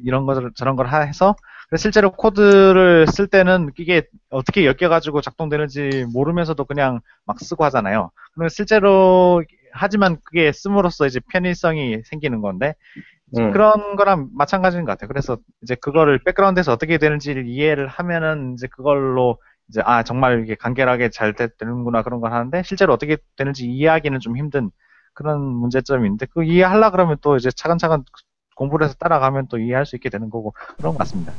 이런 걸 저런 걸 해서 실제로 코드를 쓸 때는 이게 어떻게 엮여가지고 작동되는지 모르면서도 그냥 막 쓰고 하잖아요. 그럼 실제로 하지만 그게 씀으로써 이제 편의성이 생기는 건데 음. 그런 거랑 마찬가지인 것 같아요. 그래서 이제 그거를 백그라운드에서 어떻게 되는지를 이해를 하면은 이제 그걸로 이제 아 정말 이게 간결하게 잘 되는구나 그런 걸 하는데, 실제로 어떻게 되는지 이해하기는 좀 힘든 그런 문제점인데, 그 이해하려 그러면 또 이제 차근차근 공부를 해서 따라가면 또 이해할 수 있게 되는 거고 그런 것 같습니다.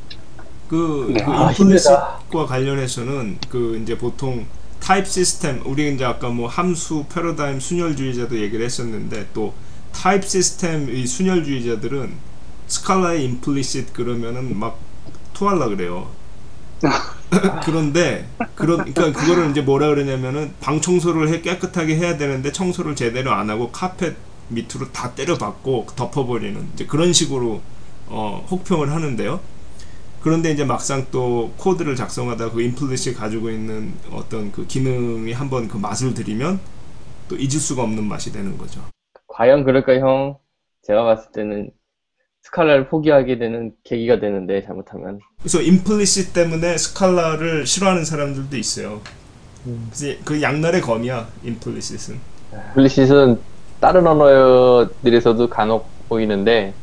그, 네. 그 아, 인플리시트과 관련해서는 그 이제 보통 타입 시스템, 우리 이제 아까 뭐 함수 패러다임 순혈주의자도 얘기를 했었는데, 또 타입 시스템의 순혈주의자들은 스칼라의 임플리시트 그러면은 막 토할라 그래요. 그런데 그런 그러니까 그거를 이제 뭐라 그러냐면은 방 청소를 해, 깨끗하게 해야 되는데 청소를 제대로 안 하고 카펫 밑으로 다 때려박고 덮어버리는 이제 그런 식으로 어, 혹평을 하는데요. 그런데 이제 막상 또 코드를 작성하다 그 임플리시트 가지고 있는 어떤 그 기능이 한번 그 맛을 들이면 또 잊을 수가 없는 맛이 되는 거죠. 과연 그럴까 형? 제가 봤을 때는 스칼라를 포기하게 되는 계기가 되는데, 잘못하면. 그래서 임플리시트 때문에 스칼라를 싫어하는 사람들도 있어요. 음. 그 양날의 검이야, 임플리시트는. 임플리시트는 다른 언어들에서도 간혹 보이는데,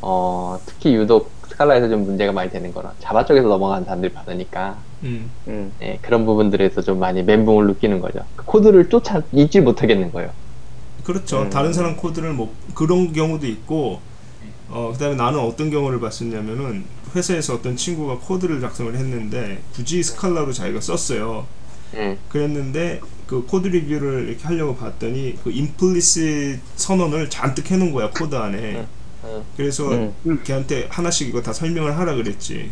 어, 특히 유독 스칼라에서 좀 문제가 많이 되는 거라, 자바 쪽에서 넘어간 사람들이 많으니까 음. 음, 예, 그런 부분들에서 좀 많이 멘붕을 느끼는 거죠. 그 코드를 쫓아 잊지 못하겠는 거예요. 그렇죠. 음. 다른 사람 코드를 뭐 그런 경우도 있고, 어, 그 다음에 나는 어떤 경우를 봤었냐면은, 회사에서 어떤 친구가 코드를 작성을 했는데 굳이 스칼라로 자기가 썼어요. 음. 그랬는데 그 코드 리뷰를 이렇게 하려고 봤더니 그 implicit 선언을 잔뜩 해놓은 거야, 코드 안에. 음. 음. 그래서 음. 걔한테 하나씩 이거 다 설명을 하라 그랬지.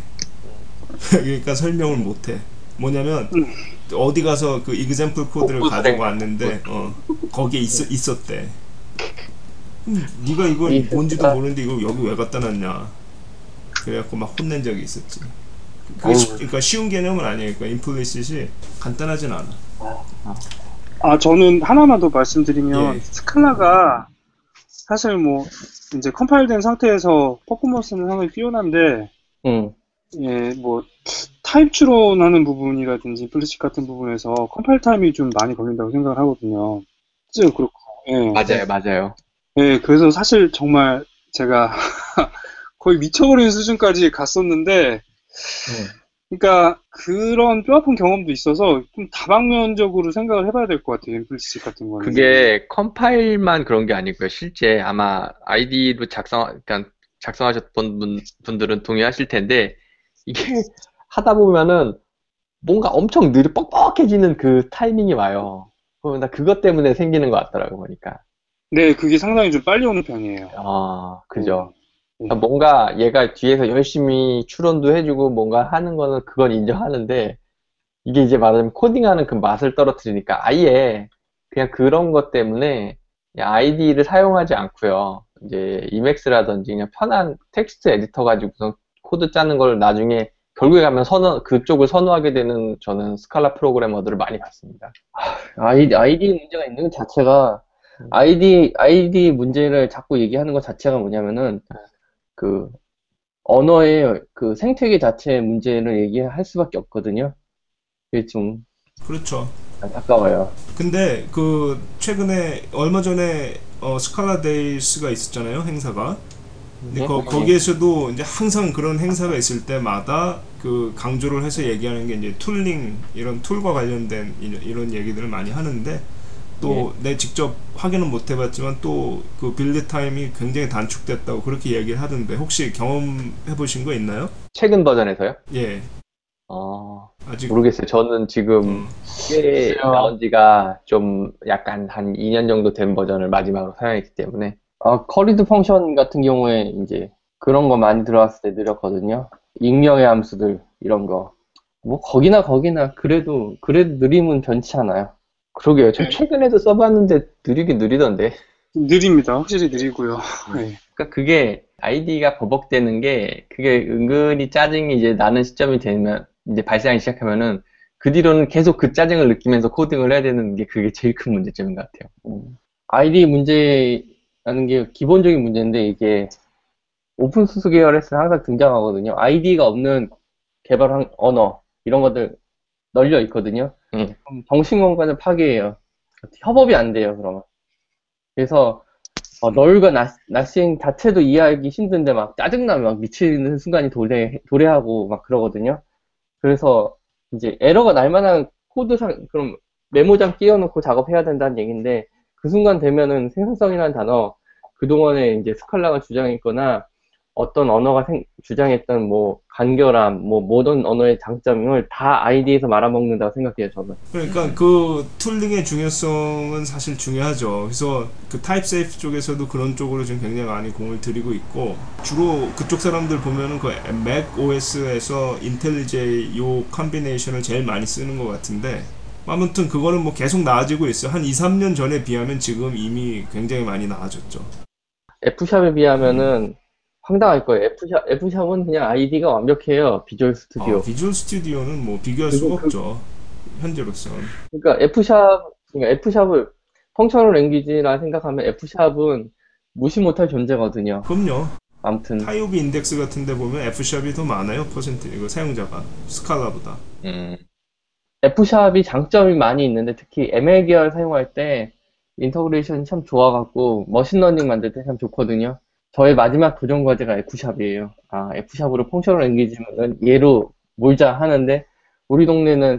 그러니까 설명을 못해. 뭐냐면 음. 어디 가서 그 example 코드를 가지고 왔는데 어, 거기에 있, 있었대. 네가 이걸 뭔지도 모르는데 이거 여기 왜 갖다 놨냐. 그래갖고 막 혼낸 적이 있었지. 그게 쉬, 그러니까 쉬운 개념은 아니니까 implicit이 간단하진 않아. 아, 저는 하나만 더 말씀드리면, 예. 스칼라가 사실 뭐 이제 컴파일된 상태에서 퍼포먼스는 상당히 뛰어난데, 음. 예, 뭐 타입 추론하는 부분이라든지 implicit 같은 부분에서 컴파일 타임이 좀 많이 걸린다고 생각을 하거든요. 즉 그렇고. 예. 맞아요, 맞아요. 예, 그래서 사실 정말 제가 거의 미쳐버리는 수준까지 갔었는데, 네. 그러니까 그런 뼈아픈 경험도 있어서 좀 다방면적으로 생각을 해봐야 될 것 같아요. implicit 같은 거는. 그게 컴파일만 그런 게 아닐 거예요. 실제 아마 아이디로 작성, 그러니까 작성하셨던 분, 분들은 동의하실 텐데, 이게 하다 보면은 뭔가 엄청 느려 뻑뻑해지는 그 타이밍이 와요. 그러면 나 그것 때문에 생기는 것 같더라고 보니까. 네, 그게 상당히 좀 빨리 오는 편이에요. 아, 그죠. 음. 그러니까 뭔가 얘가 뒤에서 열심히 추론도 해주고 뭔가 하는 거는 그건 인정하는데, 이게 이제 말하자면 코딩하는 그 맛을 떨어뜨리니까 아예 그냥 그런 것 때문에 아이디를 사용하지 않고요. 이제 이맥스라든지 그냥 편한 텍스트 에디터 가지고서 코드 짜는 걸 나중에 결국에 가면 선호, 그쪽을 선호하게 되는, 저는 스칼라 프로그래머들을 많이 봤습니다. 아이디, 아이디 문제가 있는 것 자체가, 아이디, 아이디 문제를 자꾸 얘기하는 것 자체가 뭐냐면은, 그, 언어의 그 생태계 자체의 문제를 얘기할 수밖에 없거든요. 그게 좀. 그렇죠. 안타까워요. 근데, 그, 최근에, 얼마 전에, 어, 스칼라 데이스가 있었잖아요, 행사가. 근데 네? 거, 거기에서도 이제 항상 그런 행사가 있을 때마다 그 강조를 해서 얘기하는 게 이제 툴링, 이런 툴과 관련된 이런, 이런 얘기들을 많이 하는데, 또 내 예. 직접 확인은 못 해봤지만 또 그 빌드 타임이 굉장히 단축됐다고 그렇게 얘기를 하던데, 혹시 경험해 보신 거 있나요? 최근 버전에서요? 예. 어, 아직 모르겠어요. 저는 지금 꽤 음. 나온 지가 좀 약간 한 이 년 정도 된 버전을 마지막으로 사용했기 때문에, 아, 커리드 펑션 같은 경우에 이제 그런 거 많이 들어왔을 때 느렸거든요. 익명의 함수들 이런 거. 뭐 거기나 거기나 그래도 그래도 느림은 변치 않아요. 그러게요. 저 최근에도 써봤는데 느리긴 느리던데. 느립니다. 확실히 느리고요. 네. 그러니까 그게 아이디가 버벅대는 게, 그게 은근히 짜증이 이제 나는 시점이 되면, 이제 발생하기 시작하면은 그 뒤로는 계속 그 짜증을 느끼면서 코딩을 해야 되는 게, 그게 제일 큰 문제점인 것 같아요. 음. 아이디 문제라는 게 기본적인 문제인데, 이게 오픈소스 계열에서는 항상 등장하거든요. 아이디가 없는 개발 언어 이런 것들 널려 있거든요. 음. 정신건강을 파괴해요. 협업이 안 돼요, 그러면. 그래서, 어, 널과 나싱 자체도 이해하기 힘든데, 막 짜증나면 막 미치는 순간이 도래, 도래하고 막 그러거든요. 그래서, 이제 에러가 날만한 코드상, 그럼 메모장 끼워놓고 작업해야 된다는 얘기인데, 그 순간 되면은 생산성이라는 단어, 그동안에 이제 스칼라가 주장했거나, 어떤 언어가 생, 주장했던 뭐 간결함, 뭐 모든 언어의 장점을 다 아이디에서 말아먹는다고 생각해요, 저는. 그러니까 그 툴링의 중요성은 사실 중요하죠. 그래서 그 타입세이프 쪽에서도 그런 쪽으로 지금 굉장히 많이 공을 들이고 있고, 주로 그쪽 사람들 보면은 그 맥오에스에서 인텔리제이 요 컴비네이션을 제일 많이 쓰는 것 같은데, 아무튼 그거는 뭐 계속 나아지고 있어요. 한 이, 삼 년 전에 비하면 지금 이미 굉장히 많이 나아졌죠. F샵에 비하면은 음. 황당할 거예요. F샵, F샵은 그냥 아이디가 완벽해요. 비주얼 스튜디오. 아, 비주얼 스튜디오는 뭐 비교할 수가 그, 없죠. 현재로서는. 그러니까 F샵, 그러니까 F샵을 펑셔널 랭귀지라 생각하면 F샵은 무시 못할 존재거든요. 그럼요. 아무튼 타이오비 인덱스 같은데 보면 F샵이 더 많아요. 퍼센트 이거 사용자가 스칼라보다. 음. F샵이 장점이 많이 있는데, 특히 엠엘 계열 사용할 때 인터그레이션이 참 좋아갖고 머신러닝 만들 때 참 좋거든요. 저의 마지막 도전 과제가 F샵이에요. 아, F샵으로 펑셔널 랭귀지는 얘로 몰자 하는데, 우리 동네는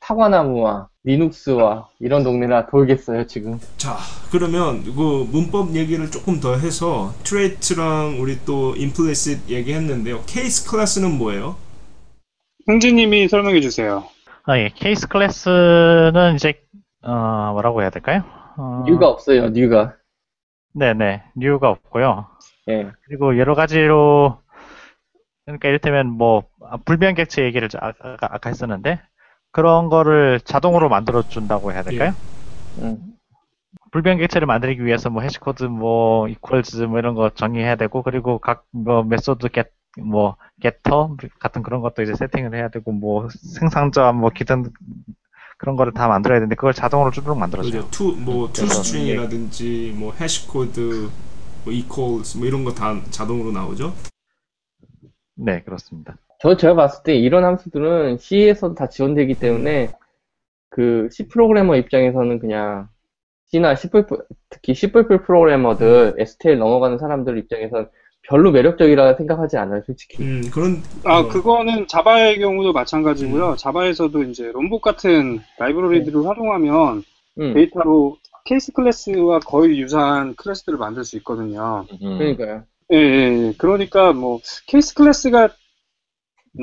사과나무와 리눅스와 이런 동네라 돌겠어요 지금. 자, 그러면 그 문법 얘기를 조금 더 해서 트레이트랑 우리 또 implicit 얘기했는데요. 케이스 클래스는 뭐예요? 흥진님이 설명해 주세요. 아, 예. 케이스 클래스는 이제 어, 뭐라고 해야 될까요? 어... 뉴가 없어요. 뉴가. 네네. 뉴가 없고요. 예. 그리고 여러 가지로, 그러니까 이를테면 뭐 불변 객체 얘기를 아까, 아까 했었는데. 그런 거를 자동으로 만들어준다고 해야 될까요? 예. 음. 불변 객체를 만들기 위해서 뭐 해시코드 뭐 equals 뭐 이런 거 정의해야 되고, 그리고 각 뭐 메소드 get 뭐 getter 같은 그런 것도 이제 세팅을 해야 되고, 뭐 생산자 뭐 기준 그런 거를 다 만들어야 되는데 그걸 자동으로 쭈루룩 만들어줘요. 투 뭐 투스트링이라든지 뭐 해시코드 뭐 equals 뭐 이런 거 다 자동으로 나오죠? 네, 그렇습니다. 저, 제가 봤을 때 이런 함수들은 C에서도 다 지원되기 때문에 그 C 프로그래머 입장에서는 그냥 C나 C++, 특히 C++ 프로그래머들, 에스티엘 넘어가는 사람들 입장에서는 별로 매력적이라 생각하지 않아요, 솔직히. 음, 그런, 아, 어. 그거는 자바의 경우도 마찬가지고요. 음. 자바에서도 이제 롬복 같은 라이브러리들을 음. 활용하면 음. 데이터로 케이스 클래스와 거의 유사한 클래스들을 만들 수 있거든요. 음. 그러니까요. 예, 예, 예. 그러니까 뭐 케이스 클래스가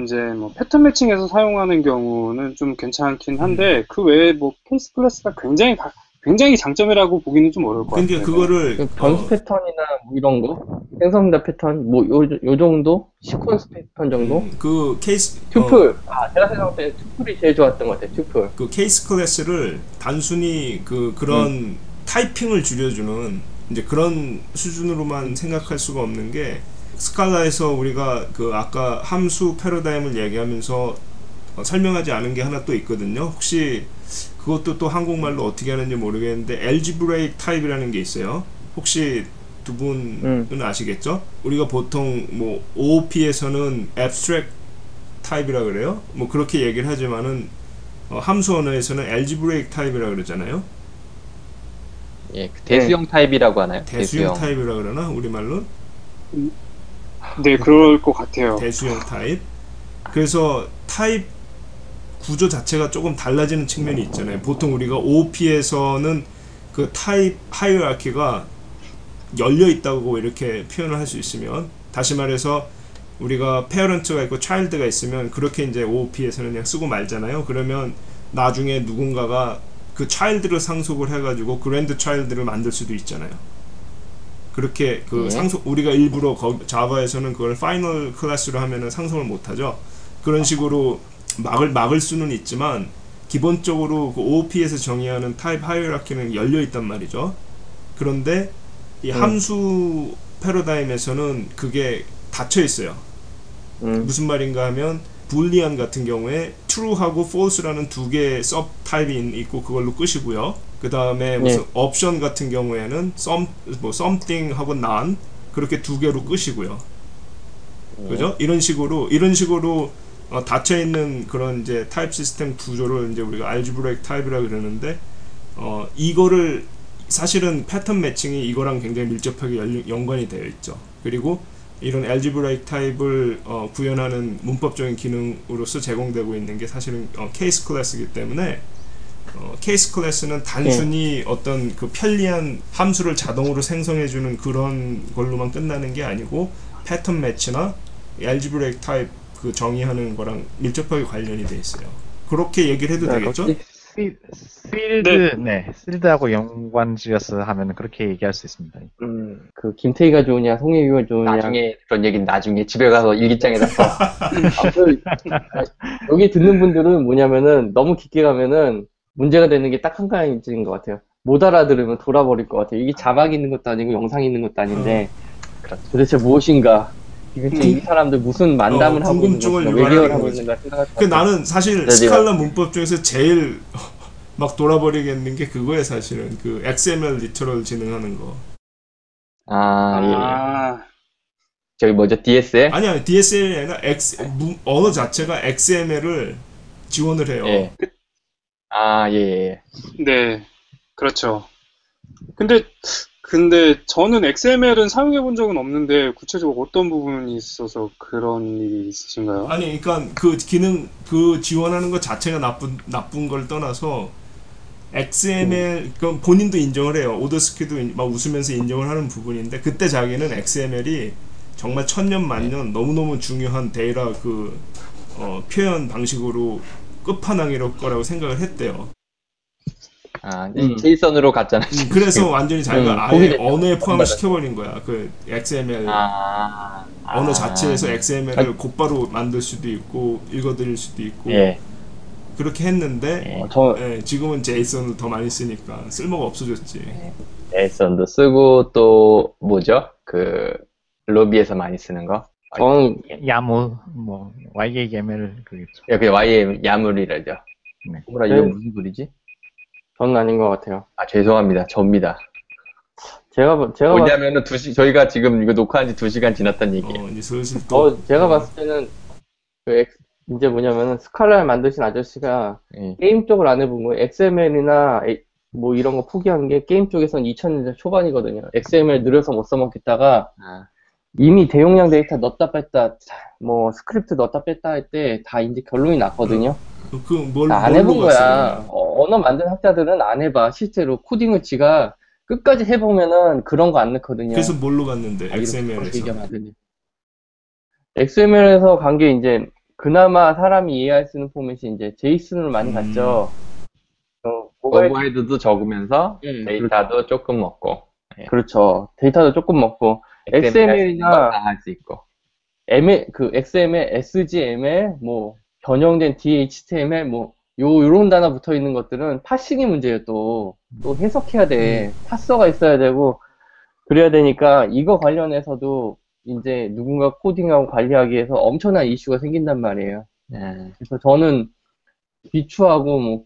이제 뭐 패턴 매칭에서 사용하는 경우는 좀 괜찮긴 한데 음. 그 외에 뭐 케이스 클래스가 굉장히 가, 굉장히 장점이라고 보기는 좀 어려울 것 근데 같아요. 근데 그거를 그 변수 어. 패턴이나 뭐 이런 거, 생성자 패턴 뭐 요 요 정도, 시퀀스 패턴 정도. 음, 그 케이스 튜플. 어. 아, 제가 생각할 때 튜플이 제일 좋았던 것 같아요. 튜플. 그 케이스 클래스를 단순히 그 그런 음. 타이핑을 줄여주는 이제 그런 수준으로만 생각할 수가 없는 게. 스칼라에서 우리가 그 아까 함수 패러다임을 얘기하면서 어 설명하지 않은 게 하나 또 있거든요. 혹시 그것도 또 한국말로 어떻게 하는지 모르겠는데 엘지브레이크 타입이라는 게 있어요. 혹시 두 분은 음. 아시겠죠? 우리가 보통 뭐 오오피에서는 앱스트랙트 타입이라 그래요. 뭐 그렇게 얘기를 하지만은 어 함수 언어에서는 엘지브레이크 타입이라 그러잖아요. 예, 그 대수형 네. 타입이라고 하나요? 대수형, 대수형 타입이라 그러나 우리말로? 음. 네, 그럴 것 같아요. 대수형 타입. 그래서 타입 구조 자체가 조금 달라지는 측면이 있잖아요. 보통 우리가 오오피에서는 그 타입 하이어라키가 열려 있다고 이렇게 표현을 할 수 있으면, 다시 말해서 우리가 페어런트가 있고 차일드가 있으면 그렇게 이제 오오피에서는 그냥 쓰고 말잖아요. 그러면 나중에 누군가가 그 차일드를 상속을 해가지고 그랜드 차일드를 만들 수도 있잖아요. 그렇게 그 네. 상속, 우리가 일부러 거, 자바에서는 그걸 파이널 클래스로 하면은 상속을 못하죠. 그런 식으로 막을 막을 수는 있지만 기본적으로 그 오오피에서 정의하는 타입 하이어라키는 열려 있단 말이죠. 그런데 이 음. 함수 패러다임에서는 그게 닫혀 있어요. 음. 무슨 말인가 하면 불리안 같은 경우에 true하고 false라는 두 개의 서브 타입이 있고 그걸로 끝이고요. 그 다음에 무슨 네. 옵션 같은 경우에는 some, 뭐 something 하고 none 그렇게 두 개로 끝이고요. 네. 그죠? 이런 식으로 이런 식으로 어, 닫혀 있는 그런 이제 타입 시스템 구조를 이제 우리가 알지브라이크 타입이라고 그러는데 어, 이거를 사실은 패턴 매칭이 이거랑 굉장히 밀접하게 연, 연관이 되어 있죠. 그리고 이런 알지브라이크 타입을 어, 구현하는 문법적인 기능으로서 제공되고 있는 게 사실은 어, 케이스 클래스이기 때문에. 어, 케이스 클래스는 단순히 네. 어떤 그 편리한 함수를 자동으로 생성해주는 그런 걸로만 끝나는 게 아니고 패턴 매치나 알지브레이크 타입 그 정의하는 거랑 밀접하게 관련이 돼 있어요. 그렇게 얘기를 해도 네, 되겠죠? 시, 실드, 네. 네, 실드하고 연관지어서 하면 그렇게 얘기할 수 있습니다. 음, 그 김태희가 좋으냐, 송혜교가 좋으냐. 나중에 그런 얘기는 나중에 집에 가서 일기장에다 써. 여기 듣는 분들은 뭐냐면은 너무 깊게 가면은. 문제가 되는 게 딱 한 가지인 것 같아요. 못 알아들으면 돌아버릴 것 같아요. 이게 자막이 있는 것도 아니고 영상이 있는 것도 아닌데 어. 도대체 무엇인가? 음. 이 사람들 무슨 만담을 어, 하고 있는 것인가? 외교를 하고 있는가? 그 나는 사실 스칼라 문법 중에서 제일 막 돌아버리겠는 게 그거예요. 사실은 그 엑스엠엘 리터럴 진행하는 거. 아, 예. 아. 저기 뭐죠? 디에스엘? 아니 아니 디에스엘이 아니라 X, 언어 자체가 엑스엠엘을 지원을 해요. 예. 아, 예, 예. 네, 그렇죠. 근데, 근데 저는 엑스엠엘은 사용해 본 적은 없는데, 구체적으로 어떤 부분이 있어서 그런 일이 있으신가요? 아니, 그러니까 그 기능, 그 지원하는 것 자체가 나쁜, 나쁜 걸 떠나서, 엑스엠엘, 그건 본인도 인정을 해요. 오더스키도 막 웃으면서 인정을 하는 부분인데, 그때 자기는 엑스엠엘이 정말 천년 만년 너무너무 중요한 데이터 그 어, 표현 방식으로 끝판왕이라고 거라고 생각을 했대요. 아, 음. 제이선으로 갔잖아. 음, 그래서 완전히 자기가 음, 아예 언어에 포함을 시켜버린 거야. 그 엑스엠엘 아, 아, 언어 자체에서 엑스엠엘을 아, 곧바로 만들 수도 있고 읽어드릴 수도 있고. 예. 그렇게 했는데 어, 저, 예, 지금은 제이선을 더 많이 쓰니까 쓸모가 없어졌지. 예. 제이선도 쓰고 또 뭐죠? 그 로비에서 많이 쓰는 거? 저는 야물, 뭐 와이에이엠엘을 그리죠. 예, 그 와이에이엠엘 야물이라죠. 네. 뭐라 이거 무슨 소리지? 저는 아닌 것 같아요. 아, 죄송합니다. 접니다. 제가, 제가. 왜냐면은 두 시, 저희가 지금 이거 녹화한 지 두 시간 지났단 얘기예요. 어, 이제 슬슬 또. 어, 제가 어. 봤을 때는, 그, 엑스, 이제 뭐냐면은, 스칼라를 만드신 아저씨가, 예. 게임 쪽을 안 해본 거예요. 엑스엠엘이나, 뭐 이런 거 포기한 게, 게임 쪽에서는 이천 년대 초반이거든요. 엑스엠엘 느려서 못 써먹겠다가, 아. 이미 대용량 데이터 넣었다 뺐다, 뭐, 스크립트 넣었다 뺐다 할 때, 다 이제 결론이 났거든요. 음. 그 뭘, 안 해본 거야. 어, 언어 만든 학자들은 안 해봐. 실제로 코딩을 지가 끝까지 해보면은 그런 거 안 넣거든요. 그래서 뭘로 갔는데? 아, 엑스엠엘에서. 엑스엠엘에서 간 게 이제 그나마 사람이 이해할 수 있는 포맷이 이제 제이슨으로 많이 음. 갔죠. 어, 오버헤드도 적으면서 음, 데이터도 그렇죠. 조금 먹고. 예. 그렇죠. 데이터도 조금 먹고. 엑스엠엘이나 다 할 수 있고. 엠엘, 그 엑스엠엘, 에스지엠엘, 뭐. 변형된 디에이치티엠엘, 뭐, 요, 요런 단어 붙어 있는 것들은 파싱이 문제예요, 또. 또 해석해야 돼. 음. 파서가 있어야 되고, 그래야 되니까, 이거 관련해서도, 이제, 누군가 코딩하고 관리하기 위해서 엄청난 이슈가 생긴단 말이에요. 네. 그래서 저는, 비추하고, 뭐,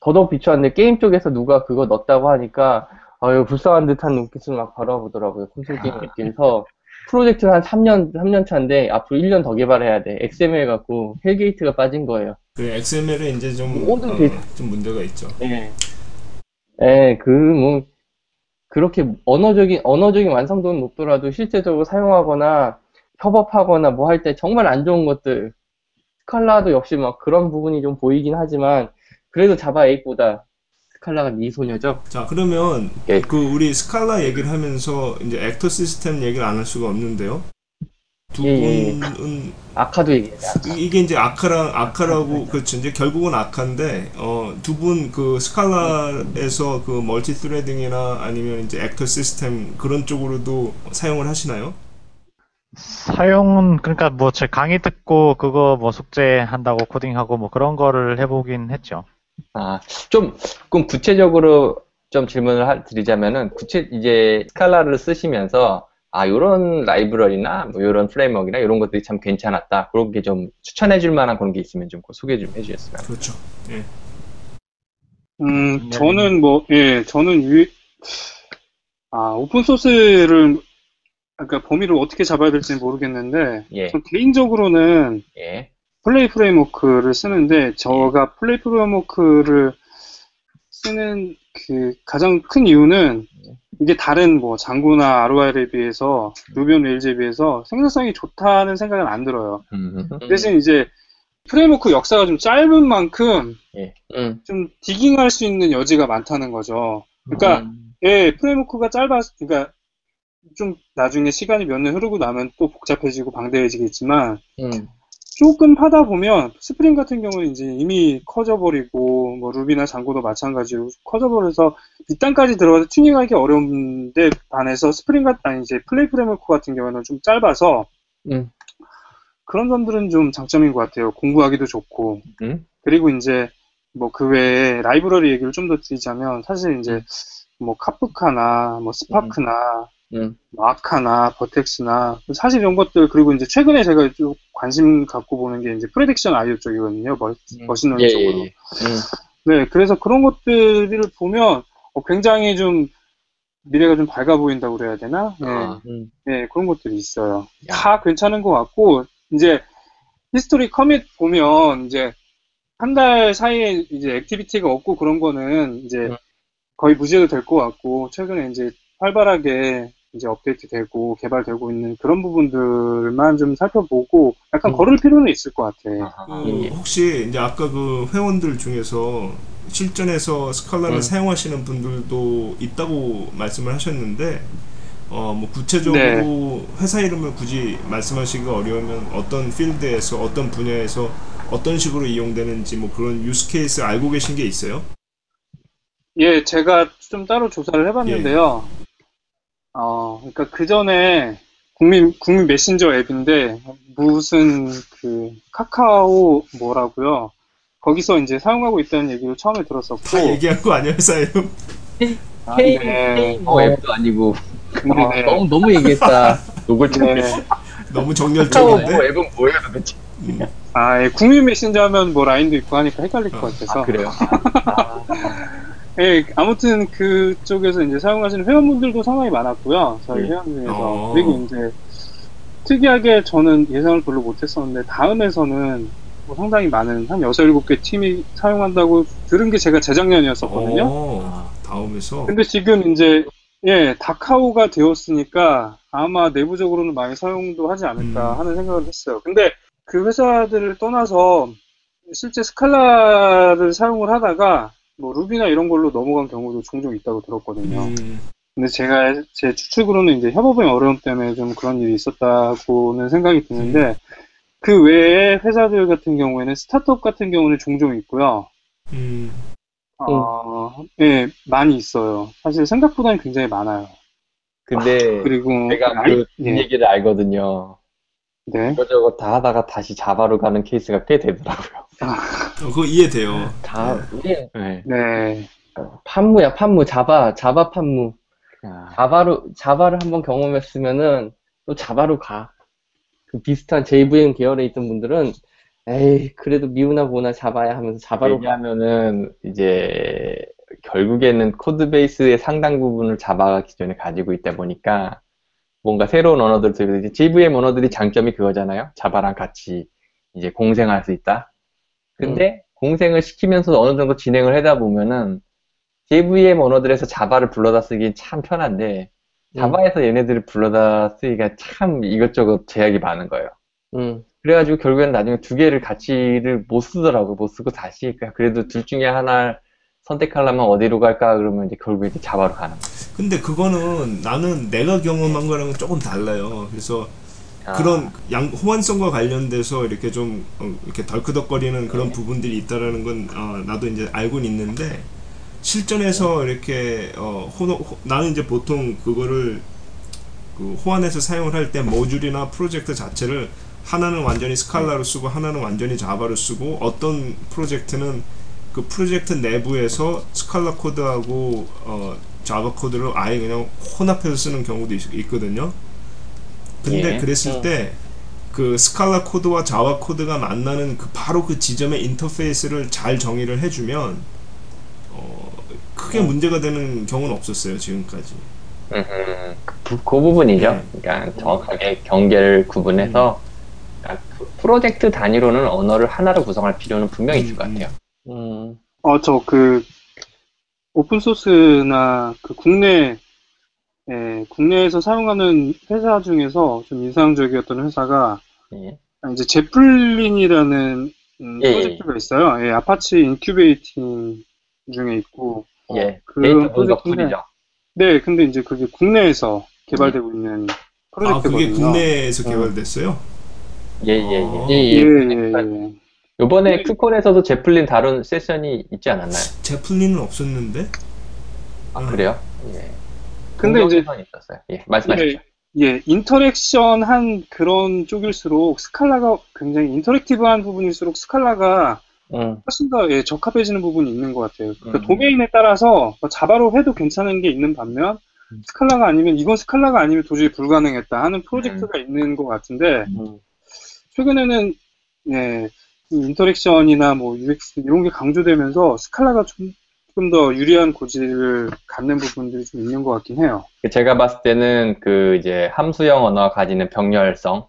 더더욱 비추한데, 게임 쪽에서 누가 그거 넣었다고 하니까, 아유, 불쌍한 듯한 눈빛을 막 바라보더라고요, 콘솔 게임 업계에서. 프로젝트는 한 삼 년, 삼 년 차인데, 앞으로 일 년 더 개발해야 돼. 엑스엠엘 갖고, 헬게이트가 빠진 거예요. 그, 엑스엠엘은 이제 좀, 모든 어, 좀 문제가 있죠. 네. 네, 그, 뭐, 그렇게 언어적인, 언어적인 완성도는 높더라도, 실제적으로 사용하거나, 협업하거나 뭐 할 때 정말 안 좋은 것들. 스칼라도 역시 막 그런 부분이 좀 보이긴 하지만, 그래도 자바 에잇보다, 스칼라가 미소녀죠. 자, 그러면 예. 그 우리 스칼라 얘기를 하면서 이제 액터 시스템 얘기를 안 할 수가 없는데요. 두 예, 분은 아카도 얘기해요. 아카. 이게 이제 아카랑 아카라고 그렇죠. 이제 결국은 아카인데 어, 두 분 그 스칼라에서 그 멀티 스레딩이나 아니면 이제 액터 시스템 그런 쪽으로도 사용을 하시나요? 사용은 그러니까 뭐 제 강의 듣고 그거 뭐 숙제 한다고 코딩하고 뭐 그런 거를 해보긴 했죠. 아, 좀, 그럼 구체적으로 좀 질문을 하, 드리자면은, 구체, 이제, 스칼라를 쓰시면서, 아, 요런 라이브러리나, 뭐, 요런 프레임워크나, 요런 것들이 참 괜찮았다. 그런 게 좀 추천해 줄 만한 그런 게 있으면 좀 소개 좀 해 주셨으면. 그렇죠. 예. 음, 저는 뭐, 예, 저는 유, 아, 오픈소스를, 그러니까 범위를 어떻게 잡아야 될지는 모르겠는데, 예. 전 개인적으로는, 예. 플레이 프레임워크를 쓰는데, 제가 플레이 프레임워크를 쓰는 그 가장 큰 이유는 이게 다른 뭐 장고나 아르와이에 비해서, 루비 온 레일즈에 비해서 생산성이 좋다는 생각은 안 들어요. 대신 이제 프레임워크 역사가 좀 짧은 만큼 좀 디깅할 수 있는 여지가 많다는 거죠. 그러니까 예, 프레임워크가 짧아, 그러니까 좀 나중에 시간이 몇 년 흐르고 나면 또 복잡해지고 방대해지겠지만. 음. 조금 하다 보면 스프링 같은 경우는 이제 이미 커져버리고 뭐 루비나 장고도 마찬가지로 커져버려서 밑단까지 들어가서 튜닝하기 어려운데 반해서 스프링 같은 아니 이제 플레이 프레임워크 같은 경우는 좀 짧아서 음. 그런 점들은 좀 장점인 것 같아요. 공부하기도 좋고 음? 그리고 이제 뭐 그 외에 라이브러리 얘기를 좀 더 드리자면 사실 이제 뭐 카프카나 뭐 스파크나 음. 음. 아카나, 버텍스나, 사실 이런 것들, 그리고 이제 최근에 제가 좀 관심 갖고 보는 게 이제 프레딕션 아이오 쪽이거든요. 머신, 음. 머신러닝 예, 쪽으로. 예, 예. 음. 네, 그래서 그런 것들을 보면 굉장히 좀 미래가 좀 밝아 보인다고 그래야 되나? 네, 아, 음. 네 그런 것들이 있어요. 야. 다 괜찮은 것 같고, 이제 히스토리 커밋 보면 이제 한 달 사이에 이제 액티비티가 없고 그런 거는 이제 음. 거의 무시해도 될 것 같고, 최근에 이제 활발하게 이제 업데이트되고 개발되고 있는 그런 부분들만 좀 살펴보고 약간 음. 걸을 필요는 있을 것 같아. 그, 혹시 이제 아까 그 회원들 중에서 실전에서 스칼라를 음. 사용하시는 분들도 있다고 말씀을 하셨는데, 어, 뭐 구체적으로 네. 회사 이름을 굳이 말씀하시기가 어려우면 어떤 필드에서 어떤 분야에서 어떤 식으로 이용되는지 뭐 그런 유스케이스 알고 계신 게 있어요? 예, 제가 좀 따로 조사를 해봤는데요. 예. 어, 그러니까 그 전에 국민 국민 메신저 앱인데 무슨 그 카카오 뭐라고요? 거기서 이제 사용하고 있다는 얘기를 처음에 들었었고. 다 얘기한 거 아니에요, 사요? 아, K, 네. K 뭐 어. 앱도 아니고. 어, 네. 너무 너무 얘기했다. 노골적이네. 너무 정렬적인데. 뭐 앱은 뭐예요, 도대체? 음. 아, 예. 국민 메신저면 뭐 라인도 있고 하니까 헷갈릴 어. 것 같아서. 아, 그래요. 아. 예, 아무튼 그쪽에서 이제 사용하시는 회원분들도 상당히 많았고요. 저희 네. 회원 중에서. 어. 그리고 이제 특이하게 저는 예상을 별로 못했었는데 다음에서는 뭐 상당히 많은 한 여섯, 일곱 개 팀이 사용한다고 들은 게 제가 재작년이었었거든요. 어. 다음에서. 근데 지금 이제 예, 다카오가 되었으니까 아마 내부적으로는 많이 사용도 하지 않을까 음. 하는 생각을 했어요. 근데 그 회사들을 떠나서 실제 스칼라를 사용을 하다가 뭐 루비나 이런 걸로 넘어간 경우도 종종 있다고 들었거든요. 음. 근데 제가 제 추측으로는 이제 협업의 어려움 때문에 좀 그런 일이 있었다고는 생각이 드는데 음. 그 외에 회사들 같은 경우에는 스타트업 같은 경우는 종종 있고요. 음. 어, 음. 예, 많이 있어요. 사실 생각보다는 굉장히 많아요. 근데, 아, 그리고 제가 그 알, 얘기를 예. 알거든요. 네. 이것저것 다 하다가 다시 자바로 가는 케이스가 꽤 되더라고요. 아, 어, 그거 이해돼요. 다, 네. 네. 네. 판무야, 판무. 자바, 자바 판무. 아. 자바로, 자바를 한번 경험했으면은 또 자바로 가. 그 비슷한 제이브이엠 계열에 있던 분들은 에이, 그래도 미우나 보나 자바야 하면서 자바로 얘기하면은 이제 결국에는 코드베이스의 상당 부분을 자바가 기존에 가지고 있다 보니까 뭔가 새로운 언어들을 들으면 제이브이엠 언어들이 장점이 그거잖아요. 자바랑 같이 이제 공생할 수 있다. 근데 음. 공생을 시키면서 어느 정도 진행을 하다 보면은 제이브이엠 언어들에서 자바를 불러다 쓰기 참 편한데 자바에서 음. 얘네들을 불러다 쓰기가 참 이것저것 제약이 많은 거예요. 음. 그래가지고 결국엔 나중에 두 개를 같이를 못 쓰더라고요. 못 쓰고 다시 그래도 둘 중에 하나를 선택하려면 어디로 갈까 그러면 이제 결국에 이제 자바로 가는 거예요. 근데 그거는 나는 내가 경험한 거랑은 조금 달라요. 그래서 아. 그런 양, 호환성과 관련돼서 이렇게 좀 이렇게 덜크덕거리는 그런 네. 부분들이 있다라는 건 어, 나도 이제 알고는 있는데 실전에서 네. 이렇게 어, 호, 호, 나는 이제 보통 그거를 그 호환해서 사용을 할 때 모듈이나 프로젝트 자체를 하나는 완전히 스칼라로 쓰고 하나는 완전히 자바로 쓰고 어떤 프로젝트는 그 프로젝트 내부에서 스칼라 코드하고 어, 자바 코드를 아예 그냥 혼합해서 쓰는 경우도 있, 있거든요. 근데 예. 그랬을 때 그 스칼라 코드와 자바 코드가 만나는 그 바로 그 지점의 인터페이스를 잘 정의를 해주면 어, 크게 문제가 되는 경우는 없었어요 지금까지. 음, 그, 그 부분이죠. 그러니까 정확하게 경계를 구분해서. 프로젝트 단위로는 언어를 하나로 구성할 필요는 분명히 있을 것 같아요. 음. 어, 저 그 오픈소스나 그 국내 예, 국내에서 사용하는 회사 중에서 좀 인상적이었던 회사가 예. 이제 제플린이라는 음, 예. 프로젝트가 있어요. 예, 아파치 인큐베이팅 중에 있고 예. 그 프로젝트죠. 네, 근데 이제 그게 국내에서 개발되고 예. 있는 프로젝트거든요. 아, 그게 국내에서 개발됐어요? 예예예. 예, 예, 예, 예. 이번에 큐콘에서도 제플린 다룬 세션이 있지 않았나요? 제플린은 없었는데. 아 그래요? 예. 근데 이제 있었어요. 예, 말씀하십시오. 예, 예, 인터랙션 한 그런 쪽일수록 스칼라가 굉장히 인터랙티브한 부분일수록 스칼라가 음. 훨씬 더 예, 적합해지는 부분이 있는 것 같아요. 그러니까 음. 도메인에 따라서 자바로 해도 괜찮은 게 있는 반면. 음. 스칼라가 아니면 이건 스칼라가 아니면 도저히 불가능했다 하는 프로젝트가 음. 있는 것 같은데. 음. 최근에는 예, 인터랙션이나 뭐 유엑스 이런 게 강조되면서 스칼라가 좀, 조금 더 유리한 고지를 갖는 부분들이 좀 있는 것 같긴 해요. 제가 봤을 때는 그 이제 함수형 언어가 가지는 병렬성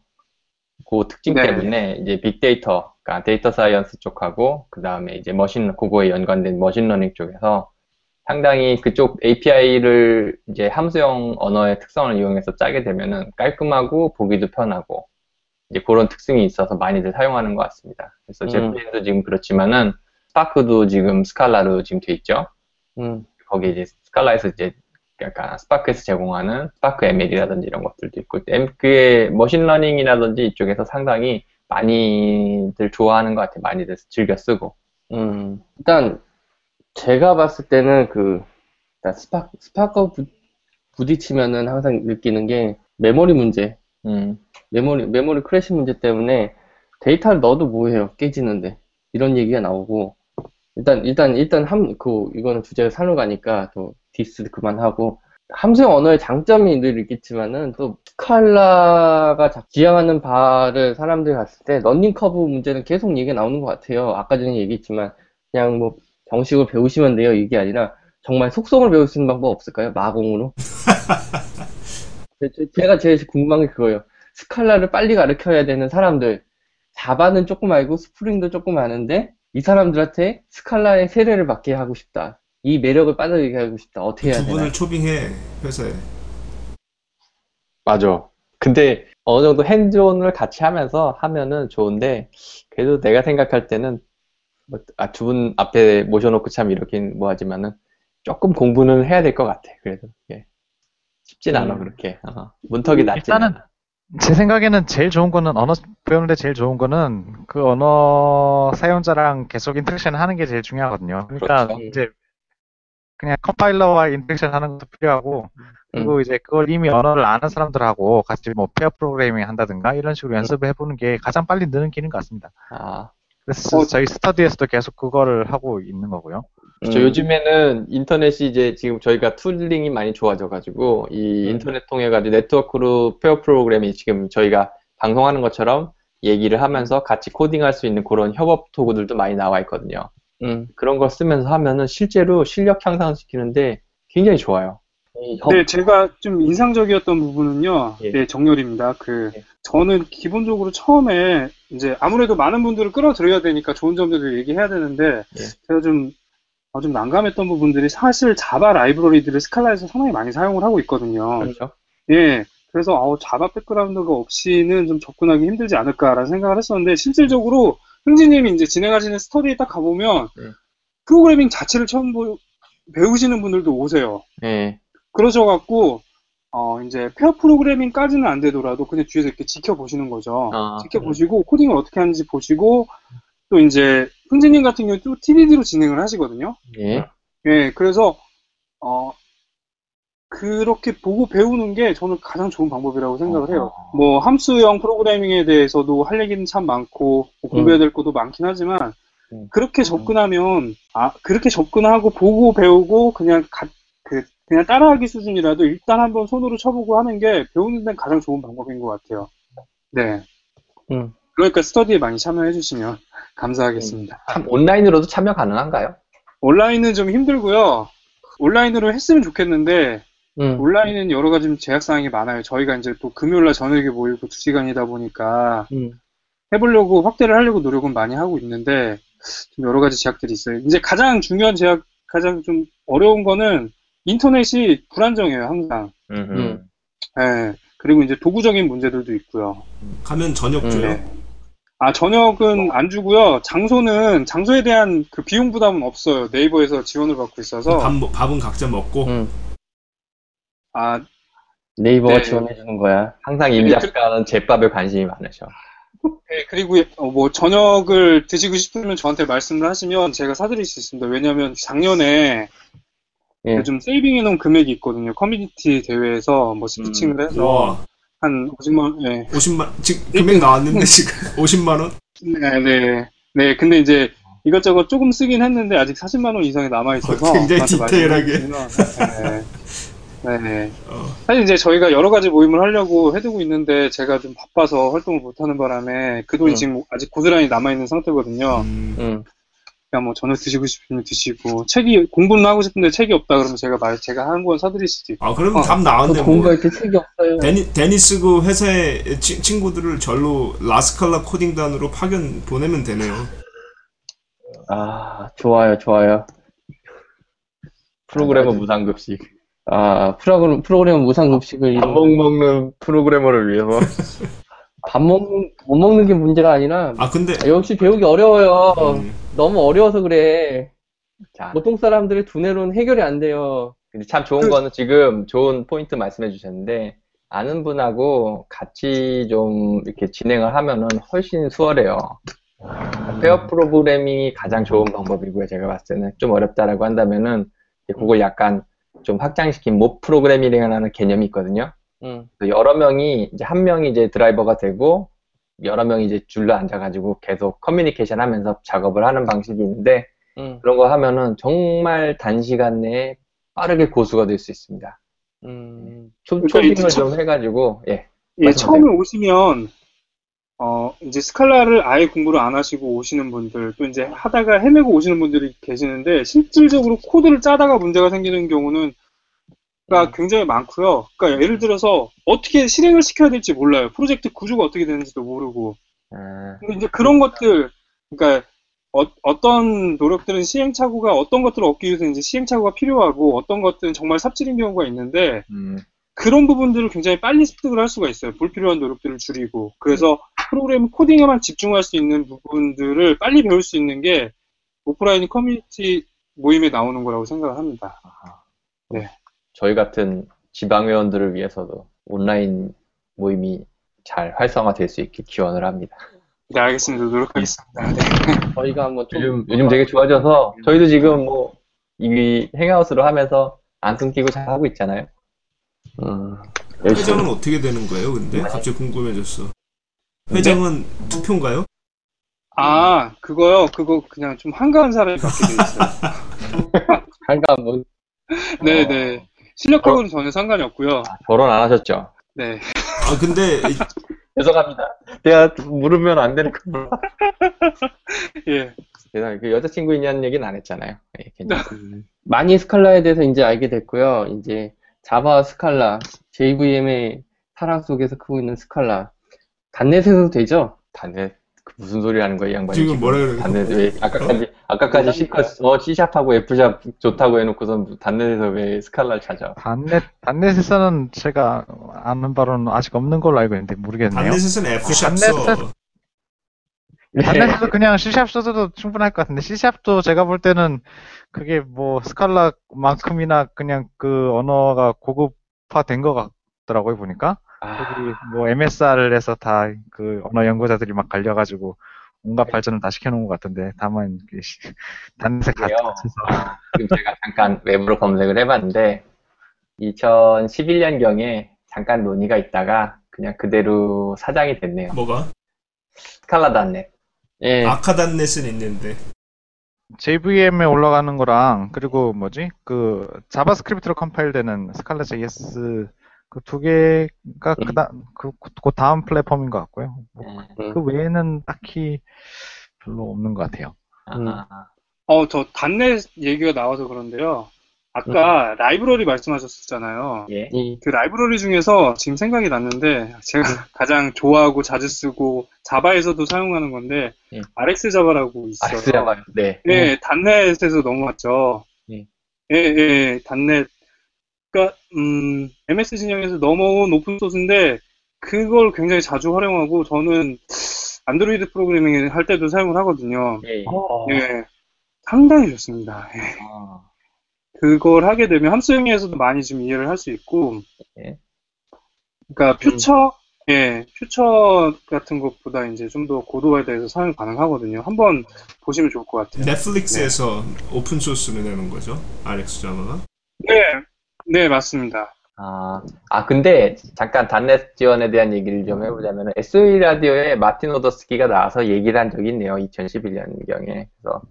그 특징 네. 때문에 이제 빅데이터, 그러니까 데이터 사이언스 쪽하고 그 다음에 이제 머신 그거에 연관된 머신러닝 쪽에서 상당히 그쪽 에이피아이를 이제 함수형 언어의 특성을 이용해서 짜게 되면은 깔끔하고 보기도 편하고. 이제 그런 특징이 있어서 많이들 사용하는 것 같습니다. 그래서 제플린도 음. 지금 그렇지만은 스파크도 지금 스칼라로 지금 돼 있죠. 음. 거기 이제 스칼라에서 이제 약간 스파크에서 제공하는 스파크 엠엘이라든지 이런 것들도 있고, 그게 머신러닝이라든지 이쪽에서 상당히 많이들 좋아하는 것 같아요. 많이들 즐겨 쓰고. 음. 일단 제가 봤을 때는 그 스파크 스파크 부딪히면은 항상 느끼는 게 메모리 문제. 음. 메모리 메모리 크래시 문제 때문에 데이터를 넣어도 뭐해요? 깨지는데. 이런 얘기가 나오고, 일단 일단 일단 함 그 이거는 주제가 산으로 가니까 또 디스 그만하고, 함수형 언어의 장점이 늘 있겠지만은 또 스칼라가 지향하는 바를 사람들이 봤을 때 러닝 커브 문제는 계속 얘기가 나오는 것 같아요. 아까 전에 얘기했지만 그냥 뭐 정식으로 배우시면 돼요 이게 아니라 정말 속성을 배울 수 있는 방법 없을까요? 마공으로? 제가 제일 궁금한 게 그거예요. 스칼라를 빨리 가르쳐야 되는 사람들, 자바는 조금 알고 스프링도 조금 아는데 이 사람들한테 스칼라의 세례를 받게 하고 싶다. 이 매력을 빠져들게 하고 싶다. 어떻게 해야 되나? 두 분을 초빙해 회사에. 맞아. 근데 어느 정도 핸즈온을 같이 하면서 하면은 좋은데, 그래도 내가 생각할 때는 아, 두 분 앞에 모셔놓고 참 이렇긴 뭐하지만은 조금 공부는 해야 될 것 같아. 그래도 예. 쉽진 음. 않아 그렇게. 어. 문턱이 낮지. 일단은 제 생각에는 제일 좋은 거는, 언어 배우는데 제일 좋은 거는 그 언어 사용자랑 계속 인터랙션 하는 게 제일 중요하거든요. 그러니까 그렇죠. 이제 그냥 컴파일러와 인터랙션 하는 것도 필요하고, 그리고 음. 이제 그걸 이미 언어를 아는 사람들하고 같이 뭐 페어 프로그래밍 한다든가 이런 식으로 음. 연습을 해보는 게 가장 빨리 느는 길인 것 같습니다. 아. 그래서 저희 스터디에서도 계속 그거를 하고 있는 거고요. 그렇죠. 음. 요즘에는 인터넷이 이제 지금 저희가 툴링이 많이 좋아져가지고 이 인터넷 통해가지고 네트워크로 페어 프로그램이 지금 저희가 방송하는 것처럼 얘기를 하면서 같이 코딩할 수 있는 그런 협업 도구들도 많이 나와 있거든요. 음. 그런 걸 쓰면서 하면은 실제로 실력 향상시키는데 굉장히 좋아요. 네, 제가 좀 인상적이었던 부분은요. 예. 네, 정렬입니다. 그 예. 저는 기본적으로 처음에 이제 아무래도 많은 분들을 끌어들여야 되니까 좋은 점들도 얘기해야 되는데 예. 제가 좀 어, 좀 난감했던 부분들이, 사실 자바 라이브러리들을 스칼라에서 상당히 많이 사용을 하고 있거든요. 그렇죠. 예. 그래서 어, 자바 백그라운드가 없이는 좀 접근하기 힘들지 않을까라는 생각을 했었는데, 실질적으로 흥진님이 이제 진행하시는 스터디에 딱 가보면 예. 프로그래밍 자체를 처음 보, 배우시는 분들도 오세요. 예. 그러셔갖고 어, 이제 페어 프로그래밍까지는 안 되더라도 그냥 뒤에서 이렇게 지켜보시는 거죠. 아, 지켜보시고 네. 코딩을 어떻게 하는지 보시고, 또 이제 흥진님 같은 경우는 또 티디디로 진행을 하시거든요. 예. 예, 그래서 어, 그렇게 보고 배우는 게 저는 가장 좋은 방법이라고 생각을 해요. 어. 뭐 함수형 프로그래밍에 대해서도 할 얘기는 참 많고 뭐 공부해야 될 것도 많긴 하지만 음. 그렇게 접근하면 아 그렇게 접근하고 보고 배우고 그냥 가, 그 그냥 따라하기 수준이라도 일단 한번 손으로 쳐보고 하는 게 배우는 데는 가장 좋은 방법인 것 같아요. 네. 음. 그러니까 스터디에 많이 참여해 주시면 감사하겠습니다. 참 온라인으로도 참여 가능한가요? 온라인은 좀 힘들고요. 온라인으로 했으면 좋겠는데 음. 온라인은 여러 가지 제약사항이 많아요. 저희가 이제 또 금요일날 저녁에 모이고 두 시간이다 보니까 음. 해보려고 확대를 하려고 노력은 많이 하고 있는데 좀 여러 가지 제약들이 있어요. 이제 가장 중요한 제약, 가장 좀 어려운 거는 인터넷이 불안정해요, 항상. 음. 네. 그리고 이제 도구적인 문제들도 있고요. 가면 저녁 줘요? 네. 아, 저녁은 안 주고요. 장소는, 장소에 대한 그 비용 부담은 없어요. 네이버에서 지원을 받고 있어서. 밥, 밥은 각자 먹고? 음. 아. 네이버가 네. 지원해주는 거야. 항상 임 작가는 제밥에 관심이 많으셔. 네, 그리고 뭐 저녁을 드시고 싶으면 저한테 말씀을 하시면 제가 사드릴 수 있습니다. 왜냐면 작년에 예. 요즘 세이빙해놓은 금액이 있거든요. 커뮤니티 대회에서 뭐 스피칭을 음, 해서 우와. 한 오십만 원, 예. 오십만 지금 금액 나왔는데 지금 오십만 원? 네, 네, 네. 근데 이제 이것저것 조금 쓰긴 했는데 아직 사십만 원 이상이 남아 있어서 어, 굉장히 디테일하게. 네, 네. 네. 어. 사실 이제 저희가 여러 가지 모임을 하려고 해두고 있는데 제가 좀 바빠서 활동을 못하는 바람에 그 돈이 음. 지금 아직 고스란히 남아 있는 상태거든요. 음. 음. 그냥 뭐 저녁 드시고 싶으면 드시고, 책이 공부는 하고 싶은데 책이 없다 그러면 제가 말 제가 한 권 사드릴 수도 있고. 아 그러면 답 어, 나왔네. 공부할 때 뭐. 책이 없어요. 데니 데니스 그 회사의 치, 친구들을 절로 라스칼라 코딩단으로 파견 보내면 되네요. 아 좋아요 좋아요. 프로그래머 무상급식. 아 프로그래머 프로그래머 무상급식을. 밥 먹는 프로그래머를 위해서. 밥 먹는, 못 먹는 게 문제가 아니라. 아, 근데. 역시 배우기 어려워요. 음. 너무 어려워서 그래. 자. 보통 사람들의 두뇌로는 해결이 안 돼요. 근데 참 좋은 그... 거는 지금 좋은 포인트 말씀해 주셨는데, 아는 분하고 같이 좀 이렇게 진행을 하면은 훨씬 수월해요. 페어 프로그래밍이 가장 좋은 방법이고요. 제가 봤을 때는 좀 어렵다라고 한다면은 그걸 약간 좀 확장시킨 모 프로그래밍이라는 개념이 있거든요. 음. 여러 명이 이제 한 명이 이제 드라이버가 되고 여러 명이 이제 줄로 앉아가지고 계속 커뮤니케이션 하면서 작업을 하는 방식이 있는데 음. 그런 거 하면은 정말 단시간 내에 빠르게 고수가 될 수 있습니다. 음. 초, 초빙을 그러니까 좀 처... 해가지고 예. 예 처음에 오시면 어 이제 스칼라를 아예 공부를 안 하시고 오시는 분들 또 이제 하다가 헤매고 오시는 분들이 계시는데 실질적으로 코드를 짜다가 문제가 생기는 경우는 가 굉장히 많고요. 그러니까 예를 들어서 어떻게 실행을 시켜야 될지 몰라요. 프로젝트 구조가 어떻게 되는지도 모르고. 근데 이제 그런 것들, 그러니까 어, 어떤 노력들은 시행착오가 어떤 것들을 얻기 위해서 이제 시행착오가 필요하고 어떤 것들은 정말 삽질인 경우가 있는데 음. 그런 부분들을 굉장히 빨리 습득을 할 수가 있어요. 불필요한 노력들을 줄이고. 그래서 프로그램 코딩에만 집중할 수 있는 부분들을 빨리 배울 수 있는 게 오프라인 커뮤니티 모임에 나오는 거라고 생각을 합니다. 네. 저희 같은 지방회원들을 위해서도 온라인 모임이 잘 활성화될 수 있게 기원을 합니다. 네, 알겠습니다. 노력하겠습니다. 네. 저희가 한번 좀 요즘, 요즘 되게 좋아져서 저희도 지금 뭐 이 행아웃으로 하면서 안 끊기고 잘 하고 있잖아요. 음, 회장은 어떻게 되는 거예요? 근데 갑자기 궁금해졌어. 회장은 네? 투표인가요? 아, 그거요. 그거 그냥 좀 한가한 사람이 갖게 돼 있어요. 한가한 분. 네, 네. 실력하고는 어, 전혀 상관이 없고요. 결혼 안 하셨죠? 네. 아 근데 죄송합니다. 내가 물으면 안 되는 거. 예. 세상에 그 여자친구 있냐는 얘기는 안 했잖아요. 예, 괜찮습니다. 많이 스칼라에 대해서 이제 알게 됐고요. 이제 자바 스칼라, 제이브이엠의 사랑 속에서 크고 있는 스칼라. 단넷에서도 되죠? 단넷. 그 무슨 소리 하는 거야, 이 양반이. 지금 뭐라 그래요? 단넷 왜 아까까지 어? 아까까지 C, 어, C#하고 F# 좋다고 해놓고선 단넷에서 왜 스칼라를 찾아? 단넷, 단넷에서는 제가 아는 바로는 아직 없는 걸로 알고 있는데 모르겠네요. 단넷에서는 F# 써. 단넷에서 네. 그냥 C# 써도 충분할 것 같은데 C#도 제가 볼 때는 그게 뭐 스칼라만큼이나 그냥 그 언어가 고급화된 것 같더라고요, 보니까. 거기 아... 뭐 엠에스알을 해서 다 그 언어 연구자들이 막 갈려가지고 온갖 발전을 다 시켜놓은 것 같은데 다만 단색 같아서 지금 제가 잠깐 웹으로 검색을 해봤는데 이천십일 년 경에 잠깐 논의가 있다가 그냥 그대로 사장이 됐네요. 뭐가? 스칼라 단넷. 예. 아카 단넷은 있는데. 제이브이엠에 올라가는 거랑 그리고 뭐지 그 자바스크립트로 컴파일되는 스칼라 제이에스 그 두 개가 음. 그다, 그, 그 다음 플랫폼인 것 같고요. 뭐, 음. 그 외에는 딱히 별로 없는 것 같아요. 음. 어, 저 단넷 얘기가 나와서 그런데요. 아까 음. 라이브러리 말씀하셨었잖아요. 예. 그 라이브러리 중에서 지금 생각이 났는데 제가 가장 좋아하고 자주 쓰고 자바에서도 사용하는 건데 예. RxJava라고 있어요. RxJava. 네. 네, 음. 단넷에서 넘어왔죠. 예, 예, 예 단넷. 그니까, 음, 엠에스 진영에서 넘어온 오픈소스인데, 그걸 굉장히 자주 활용하고, 저는 안드로이드 프로그래밍을 할 때도 사용을 하거든요. 예. 예. 상당히 좋습니다. 예. 아. 그걸 하게 되면 함수형에서도 많이 좀 이해를 할 수 있고, 예. 그니까, 퓨처, 음. 예, 퓨처 같은 것보다 이제 좀 더 고도화에 대해서 사용 가능하거든요. 한번 보시면 좋을 것 같아요. 넷플릭스에서 네. 오픈소스를 내는 거죠? RxJava가? 네. 네, 맞습니다. 아, 아 근데 잠깐 단넷 지원에 대한 얘기를 좀 해보자면 에스오이 라디오에 마틴 오더스키가 나와서 얘기를 한 적이 있네요. 이천십일 년경에. 그래서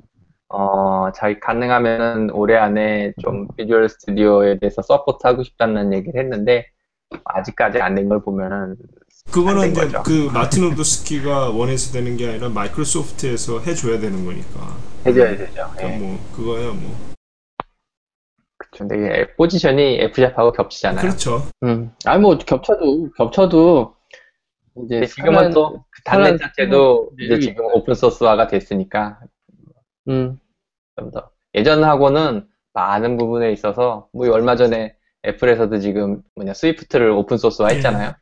어, 자기 가능하면 올해 안에 좀 비주얼 스튜디오에 대해서 서포트하고 싶다는 얘기를 했는데 아직까지 안 된 걸 보면은 그거는 이제 그 마틴 오더스키가 원해서 되는 게 아니라 마이크로소프트에서 해줘야 되는 거니까. 해줘야 되죠. 그러니까 예. 뭐 그거야 뭐. 근데 이게 포지션이 F#하고 겹치잖아요. 그렇죠. 음. 아니 뭐 겹쳐도 겹쳐도 이제 지금은 또 단넷 자체도 이제 지금 오픈 소스화가 됐으니까 음. 좀 더 예전하고는 많은 부분에 있어서 뭐 얼마 전에 애플에서도 지금 뭐냐 스위프트를 오픈 소스화했잖아요.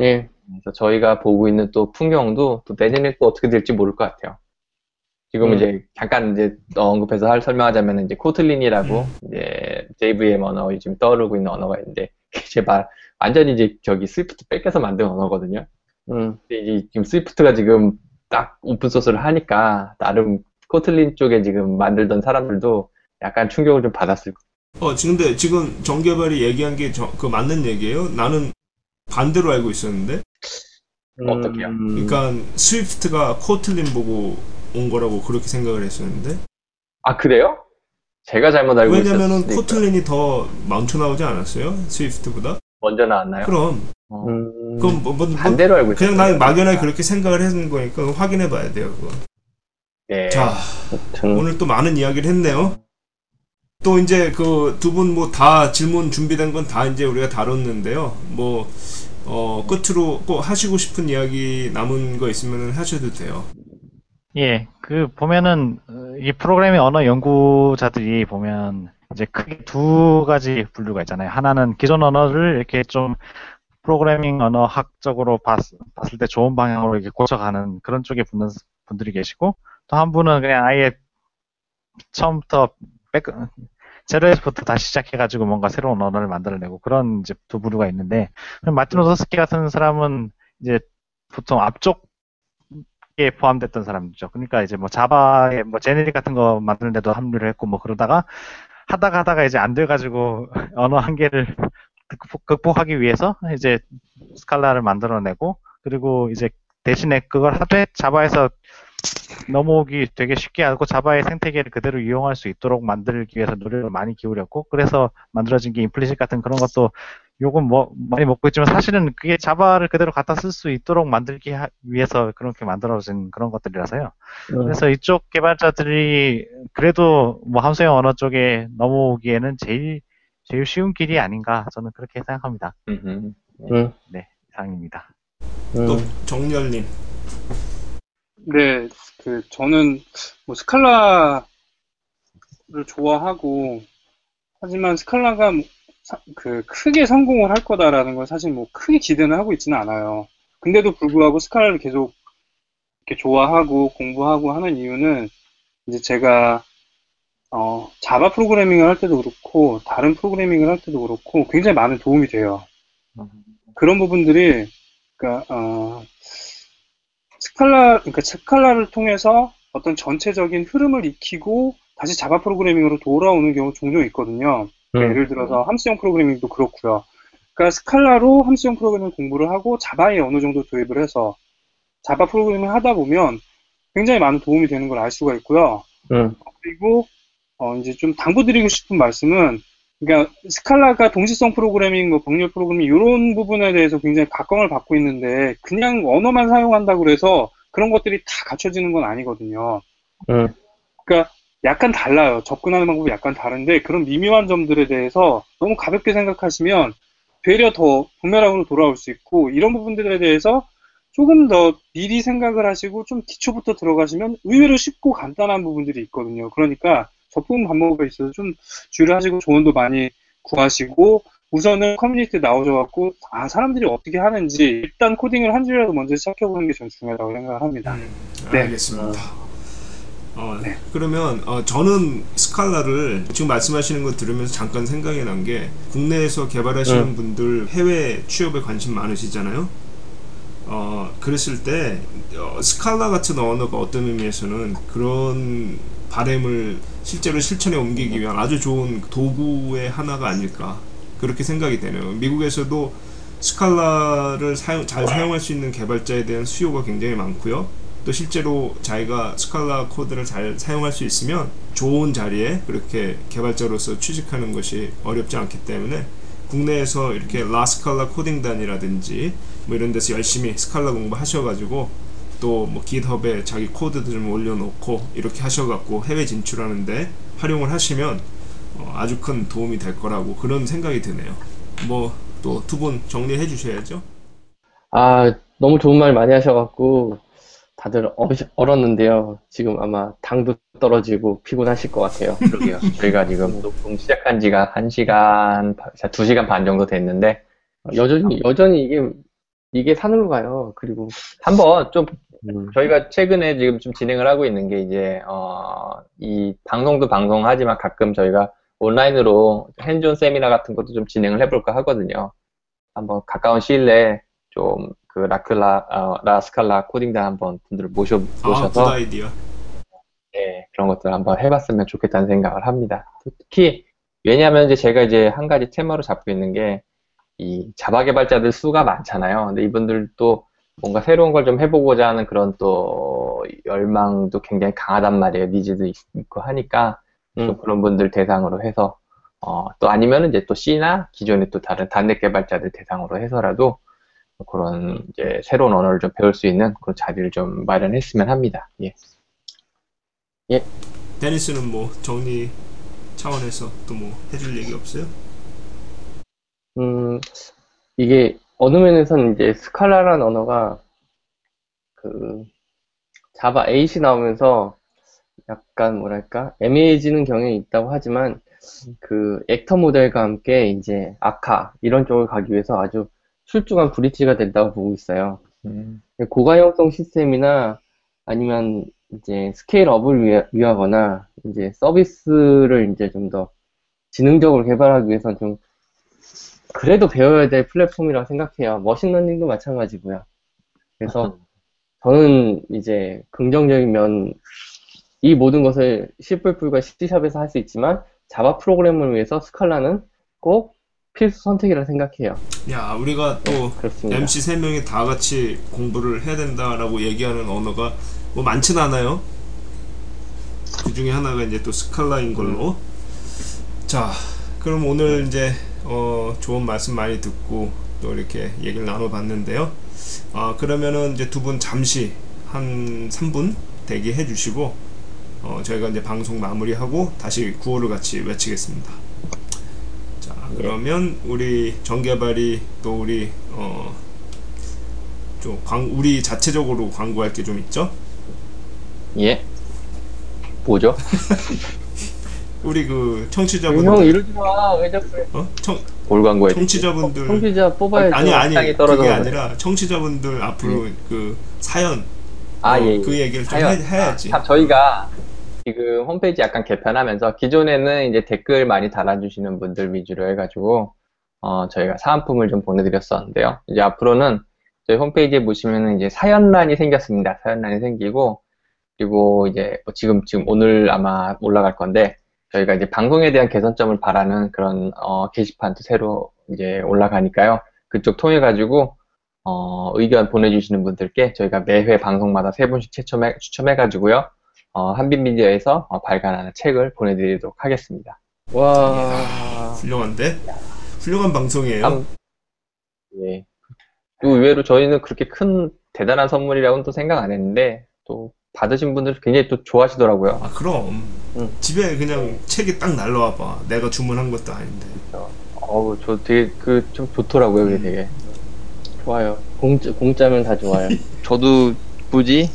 예. 예. 그래서 저희가 보고 있는 또 풍경도 또 내년에 또 어떻게 될지 모를 것 같아요. 지금 음. 이제 잠깐 이제 언급해서 할 설명하자면 이제 코틀린이라고 음. 이제 제이브이엠 언어 지금 떠오르고 있는 언어가 있는데 제발 완전히 이제 저기 스위프트 뺏겨서 만든 언어거든요. 음. 근데 이제 지금 스위프트가 지금 딱 오픈 소스를 하니까 나름 코틀린 쪽에 지금 만들던 사람들도 약간 충격을 좀 받았을 거예요. 어, 근데 지금 정개발이 얘기한 게 그 맞는 얘기예요? 나는 반대로 알고 있었는데. 음... 어떻게요? 그러니까 스위프트가 코틀린 보고 온 거라고 그렇게 생각을 했었는데. 아, 그래요? 제가 잘못 알고 있었어요. 왜냐면은 있었으니까. 코틀린이 더 먼저 나오지 않았어요? 스위프트보다? 먼저 나왔나요? 그럼. 음... 그럼 뭐, 뭐, 반대로 뭐, 알고 있었어요. 그냥 나는 막연하게 그렇게 생각을 했는 거니까 확인해 봐야 돼요, 그거. 네. 자, 저는... 오늘 또 많은 이야기를 했네요. 또 이제 그 두 분 뭐 다 질문 준비된 건 다 이제 우리가 다뤘는데요. 뭐 어 끝으로 꼭 하시고 싶은 이야기 남은 거 있으면 하셔도 돼요. 예, 그 보면은 이 프로그래밍 언어 연구자들이 보면 이제 크게 두 가지 분류가 있잖아요. 하나는 기존 언어를 이렇게 좀 프로그래밍 언어학적으로 봤을, 봤을 때 좋은 방향으로 이렇게 고쳐가는 그런 쪽에 붙는 분들이 계시고, 또 한 분은 그냥 아예 처음부터 제로에서부터 다시 시작해가지고 뭔가 새로운 언어를 만들어내고 그런 이제 두 부류가 있는데, 마틴 오서스키 같은 사람은 이제 보통 앞쪽에 포함됐던 사람이죠. 그러니까 이제 뭐 자바의 뭐 제네릭 같은 거 만드는데도 합류를 했고 뭐 그러다가 하다가 하다가 이제 안 돼가지고 언어 한계를 극복하기 위해서 이제 스칼라를 만들어내고, 그리고 이제 대신에 그걸 하되 자바에서 넘어오기 되게 쉽게 하고 자바의 생태계를 그대로 이용할 수 있도록 만들기 위해서 노력을 많이 기울였고, 그래서 만들어진 게 임플리sit 같은 그런 것도 요건 뭐 많이 먹고 있지만 사실은 그게 자바를 그대로 갖다 쓸 수 있도록 만들기 위해서 그렇게 만들어진 그런 것들이라서요. 음. 그래서 이쪽 개발자들이 그래도 뭐 함수형 언어 쪽에 넘어오기에는 제일 제일 쉬운 길이 아닌가, 저는 그렇게 생각합니다. 음. 음. 네, 이상입니다. 음. 또 정열님. 네, 그, 저는, 뭐, 스칼라를 좋아하고, 하지만 스칼라가, 뭐, 사, 그, 크게 성공을 할 거다라는 걸 사실 뭐, 크게 기대는 하고 있지는 않아요. 근데도 불구하고 스칼라를 계속 이렇게 좋아하고, 공부하고 하는 이유는, 이제 제가, 어, 자바 프로그래밍을 할 때도 그렇고, 다른 프로그래밍을 할 때도 그렇고, 굉장히 많은 도움이 돼요. 그런 부분들이, 그니까, 어, 스칼라, 그러니까 스칼라를 통해서 어떤 전체적인 흐름을 익히고 다시 자바 프로그래밍으로 돌아오는 경우 종종 있거든요. 그러니까 음. 예를 들어서 함수형 프로그래밍도 그렇고요. 그러니까 스칼라로 함수형 프로그래밍 공부를 하고 자바에 어느 정도 도입을 해서 자바 프로그래밍 하다 보면 굉장히 많은 도움이 되는 걸 알 수가 있고요. 음. 그리고 어 이제 좀 당부드리고 싶은 말씀은, 그러니까 스칼라가 동시성 프로그래밍, 뭐 병렬 프로그래밍 이런 부분에 대해서 굉장히 각광을 받고 있는데 그냥 언어만 사용한다고 해서 그런 것들이 다 갖춰지는 건 아니거든요. 음. 그러니까 약간 달라요. 접근하는 방법이 약간 다른데 그런 미묘한 점들에 대해서 너무 가볍게 생각하시면 되려 더 부메랑으로 돌아올 수 있고, 이런 부분들에 대해서 조금 더 미리 생각을 하시고 좀 기초부터 들어가시면 의외로 쉽고 간단한 부분들이 있거든요. 그러니까 접근 방법에 있어서 좀 주의를 하시고 조언도 많이 구하시고, 우선은 커뮤니티에 나오셔갖고 아 사람들이 어떻게 하는지 일단 코딩을 한 줄이라도 먼저 시작해보는 게 전 중요하다고 생각을 합니다. 음, 네. 알겠습니다. 어, 네. 그러면 어, 저는 스칼라를 지금 말씀하시는 거 들으면서 잠깐 생각이 난 게, 국내에서 개발하시는 음. 분들 해외 취업에 관심 많으시잖아요. 어, 그랬을 때 어, 스칼라 같은 언어가 어떤 의미에서는 그런 바램을 실제로 실천에 옮기기 위한 아주 좋은 도구의 하나가 아닐까, 그렇게 생각이 되네요. 미국에서도 스칼라를 사용, 잘 사용할 수 있는 개발자에 대한 수요가 굉장히 많고요. 또 실제로 자기가 스칼라 코드를 잘 사용할 수 있으면 좋은 자리에 그렇게 개발자로서 취직하는 것이 어렵지 않기 때문에 국내에서 이렇게 라 스칼라 코딩단이라든지 뭐 이런 데서 열심히 스칼라 공부하셔가지고 또 뭐 깃허브에 자기 코드들 좀 올려놓고 이렇게 하셔갖고 해외 진출하는데 활용을 하시면 어 아주 큰 도움이 될 거라고 그런 생각이 드네요. 뭐 또 두 분 정리해 주셔야죠. 아, 너무 좋은 말 많이 하셔갖고 다들 얼었는데요. 지금 아마 당도 떨어지고 피곤하실 것 같아요. 그러게요. 저희가 지금 녹음 시작한 지가 한 시간, 두 시간 반 정도 됐는데 여전히 여전히 이게 이게 산으로 가요. 그리고 한번 좀 음. 저희가 최근에 지금 좀 진행을 하고 있는 게 이제 어, 이 방송도 방송하지만 가끔 저희가 온라인으로 핸즈온 세미나 같은 것도 좀 진행을 해볼까 하거든요. 한번 가까운 시일 내에 좀 그 라클라 어, 라 스칼라 코딩단 한번 분들을 모셔 모셔서 아, 아이디어. 네, 그런 것들 한번 해봤으면 좋겠다는 생각을 합니다. 특히 왜냐하면 이제 제가 이제 한 가지 테마로 잡고 있는 게 이 자바 개발자들 수가 많잖아요. 근데 이분들도 뭔가 새로운 걸 좀 해보고자 하는 그런 또 열망도 굉장히 강하단 말이에요. 니즈도 있고 하니까 음. 또 그런 분들 대상으로 해서 어, 또 아니면 이제 또 C나 기존의 또 다른 단넷 개발자들 대상으로 해서라도 그런 이제 새로운 언어를 좀 배울 수 있는 그런 자리를 좀 마련했으면 합니다. 예. 예. 데니스는 뭐 정리 차원에서 또 뭐 해줄 얘기 없어요? 음 이게 어느 면에서는 이제 스칼라라는 언어가 그 자바 팔이 나오면서 약간 뭐랄까 애매해지는 경향이 있다고 하지만 그 액터 모델과 함께 이제 아카 이런 쪽을 가기 위해서 아주 출중한 브릿지가 된다고 보고 있어요. 음. 고가형성 시스템이나 아니면 이제 스케일업을 위하, 위하거나 이제 서비스를 이제 좀 더 지능적으로 개발하기 위해서는 좀 그래도 배워야 될 플랫폼이라고 생각해요. 머신러닝도 마찬가지고요. 그래서 저는 이제 긍정적인 면 이 모든 것을 C++과 C샵에서 할 수 있지만 자바 프로그램을 위해서 스칼라는 꼭 필수 선택이라고 생각해요. 야, 우리가 또 네, 엠씨 세 명이 다 같이 공부를 해야 된다라고 얘기하는 언어가 뭐 많진 않아요. 그 중에 하나가 이제 또 스칼라인 걸로. 음. 자, 그럼 오늘 이제 어, 좋은 말씀 많이 듣고 또 이렇게 얘기를 나눠봤는데요. 아, 그러면은 이제 두 분 잠시 한 삼 분 대기해 주시고 어, 저희가 이제 방송 마무리하고 다시 구호를 같이 외치겠습니다. 자, 그러면 우리 정개발이 또 우리 어, 좀 광, 우리 자체적으로 광고할 게 좀 있죠? 예. 뭐죠? 우리 그 청취자분들 형 이러지 마. 왜 자꾸 어? 청 뭘 광고해? 청취자분들 청취자 뽑아야지. 아니 아니, 아니 그게 아니라 청취자분들 앞으로 네. 그 사연 아, 어, 예, 예. 그 얘기를 좀 사연. 해, 해야지. 아, 저희가 지금 홈페이지 약간 개편하면서 기존에는 이제 댓글 많이 달아주시는 분들 위주로 해가지고 어, 저희가 사은품을 좀 보내드렸었는데요. 이제 앞으로는 저희 홈페이지에 보시면은 이제 사연란이 생겼습니다. 사연란이 생기고 그리고 이제 뭐 지금 지금 오늘 아마 올라갈 건데 저희가 이제 방송에 대한 개선점을 바라는 그런 어, 게시판도 새로 이제 올라가니까요. 그쪽 통해 가지고 어, 의견 보내주시는 분들께 저희가 매회 방송마다 세 분씩 추첨해, 추첨해가지고요. 어, 한빛미디어에서 어, 발간하는 책을 보내드리도록 하겠습니다. 와, 이야, 훌륭한데? 훌륭한 방송이에요. 참, 예. 또 의외로 저희는 그렇게 큰 대단한 선물이라고는 또 생각 안 했는데 또 받으신 분들 굉장히 또 좋아하시더라고요. 아 그럼 응. 집에 그냥 책이 딱 날라와봐. 내가 주문한 것도 아닌데. 그렇죠. 어우 저 되게 그 좀 좋더라고요. 음. 그게 되게. 좋아요. 공짜, 공짜면 다 좋아요. 저도 뭐지?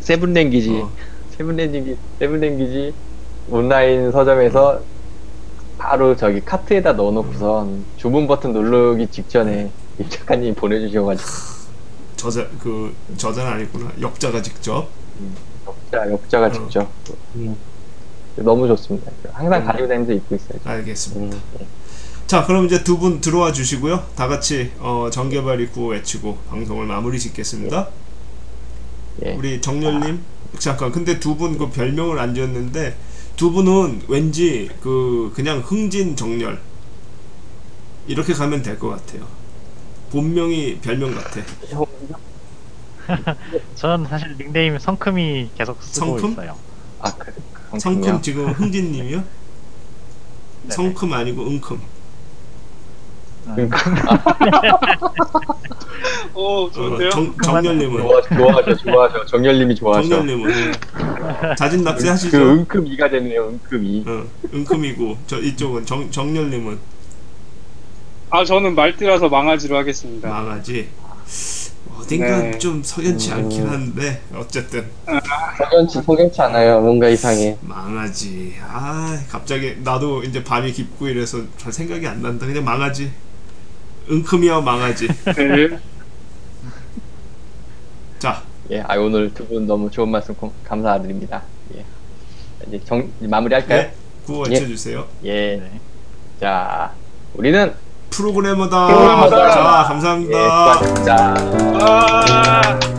세븐랭귀지 어. 세븐랭귀지 세븐랭귀지 온라인 서점에서 음. 바로 저기 카트에다 넣어놓고선 음. 주문 버튼 누르기 직전에 임 작가님이 보내주셔가지고 저자 그 저자는 아니구나. 역자가 직접. 음, 역자 역자가 어. 직접. 음. 너무 좋습니다. 항상 음. 가지고 다니면서 입고 있어요. 알겠습니다. 음. 자 그럼 이제 두 분 들어와 주시고요. 다 같이 어, 정개발이 구호 외치고 방송을 마무리 짓겠습니다. 예. 예. 우리 정렬님 아. 잠깐 근데 두 분 그 별명을 안 지었는데 두 분은 왠지 그 그냥 흥진 정렬 이렇게 가면 될 것 같아요. 본명이 별명 같아. 저는 사실 닉네임 성큼이 계속 쓰고 성큼? 있어요. 아 그래. 성큼 지금 흥진님이요? 성큼 아니고 은큼. 은큼. 오 좋은데요? 어, 정렬님은 좋아하죠, 좋아하죠. 정렬님이 좋아하죠. 정렬님은 자진 납세 하시죠. 그 은큼 이가 되네요, 은큼 이. 어, 은큼이고 저 이쪽은 정 정렬님은. 아 저는 말띠라서 망아지로 하겠습니다. 망아지. 어딘가 네. 좀 석연치 음... 않긴 한데 어쨌든 석연치 석연치 않아요. 뭔가 이상해. 망하지. 아 갑자기 나도 이제 밤이 깊고 이래서 잘 생각이 안 난다. 그냥 망하지. 은큼이야 망하지. 네. 자, 예, 아 오늘 두 분 너무 좋은 말씀 감사드립니다. 예, 이제 정 이제 마무리할까요? 네, 구호 외쳐주세요. 예, 예. 네. 자, 우리는 프로그래머다. 프로그래머다. 자, 감사합니다. 예, 수고하셨습니다. 아~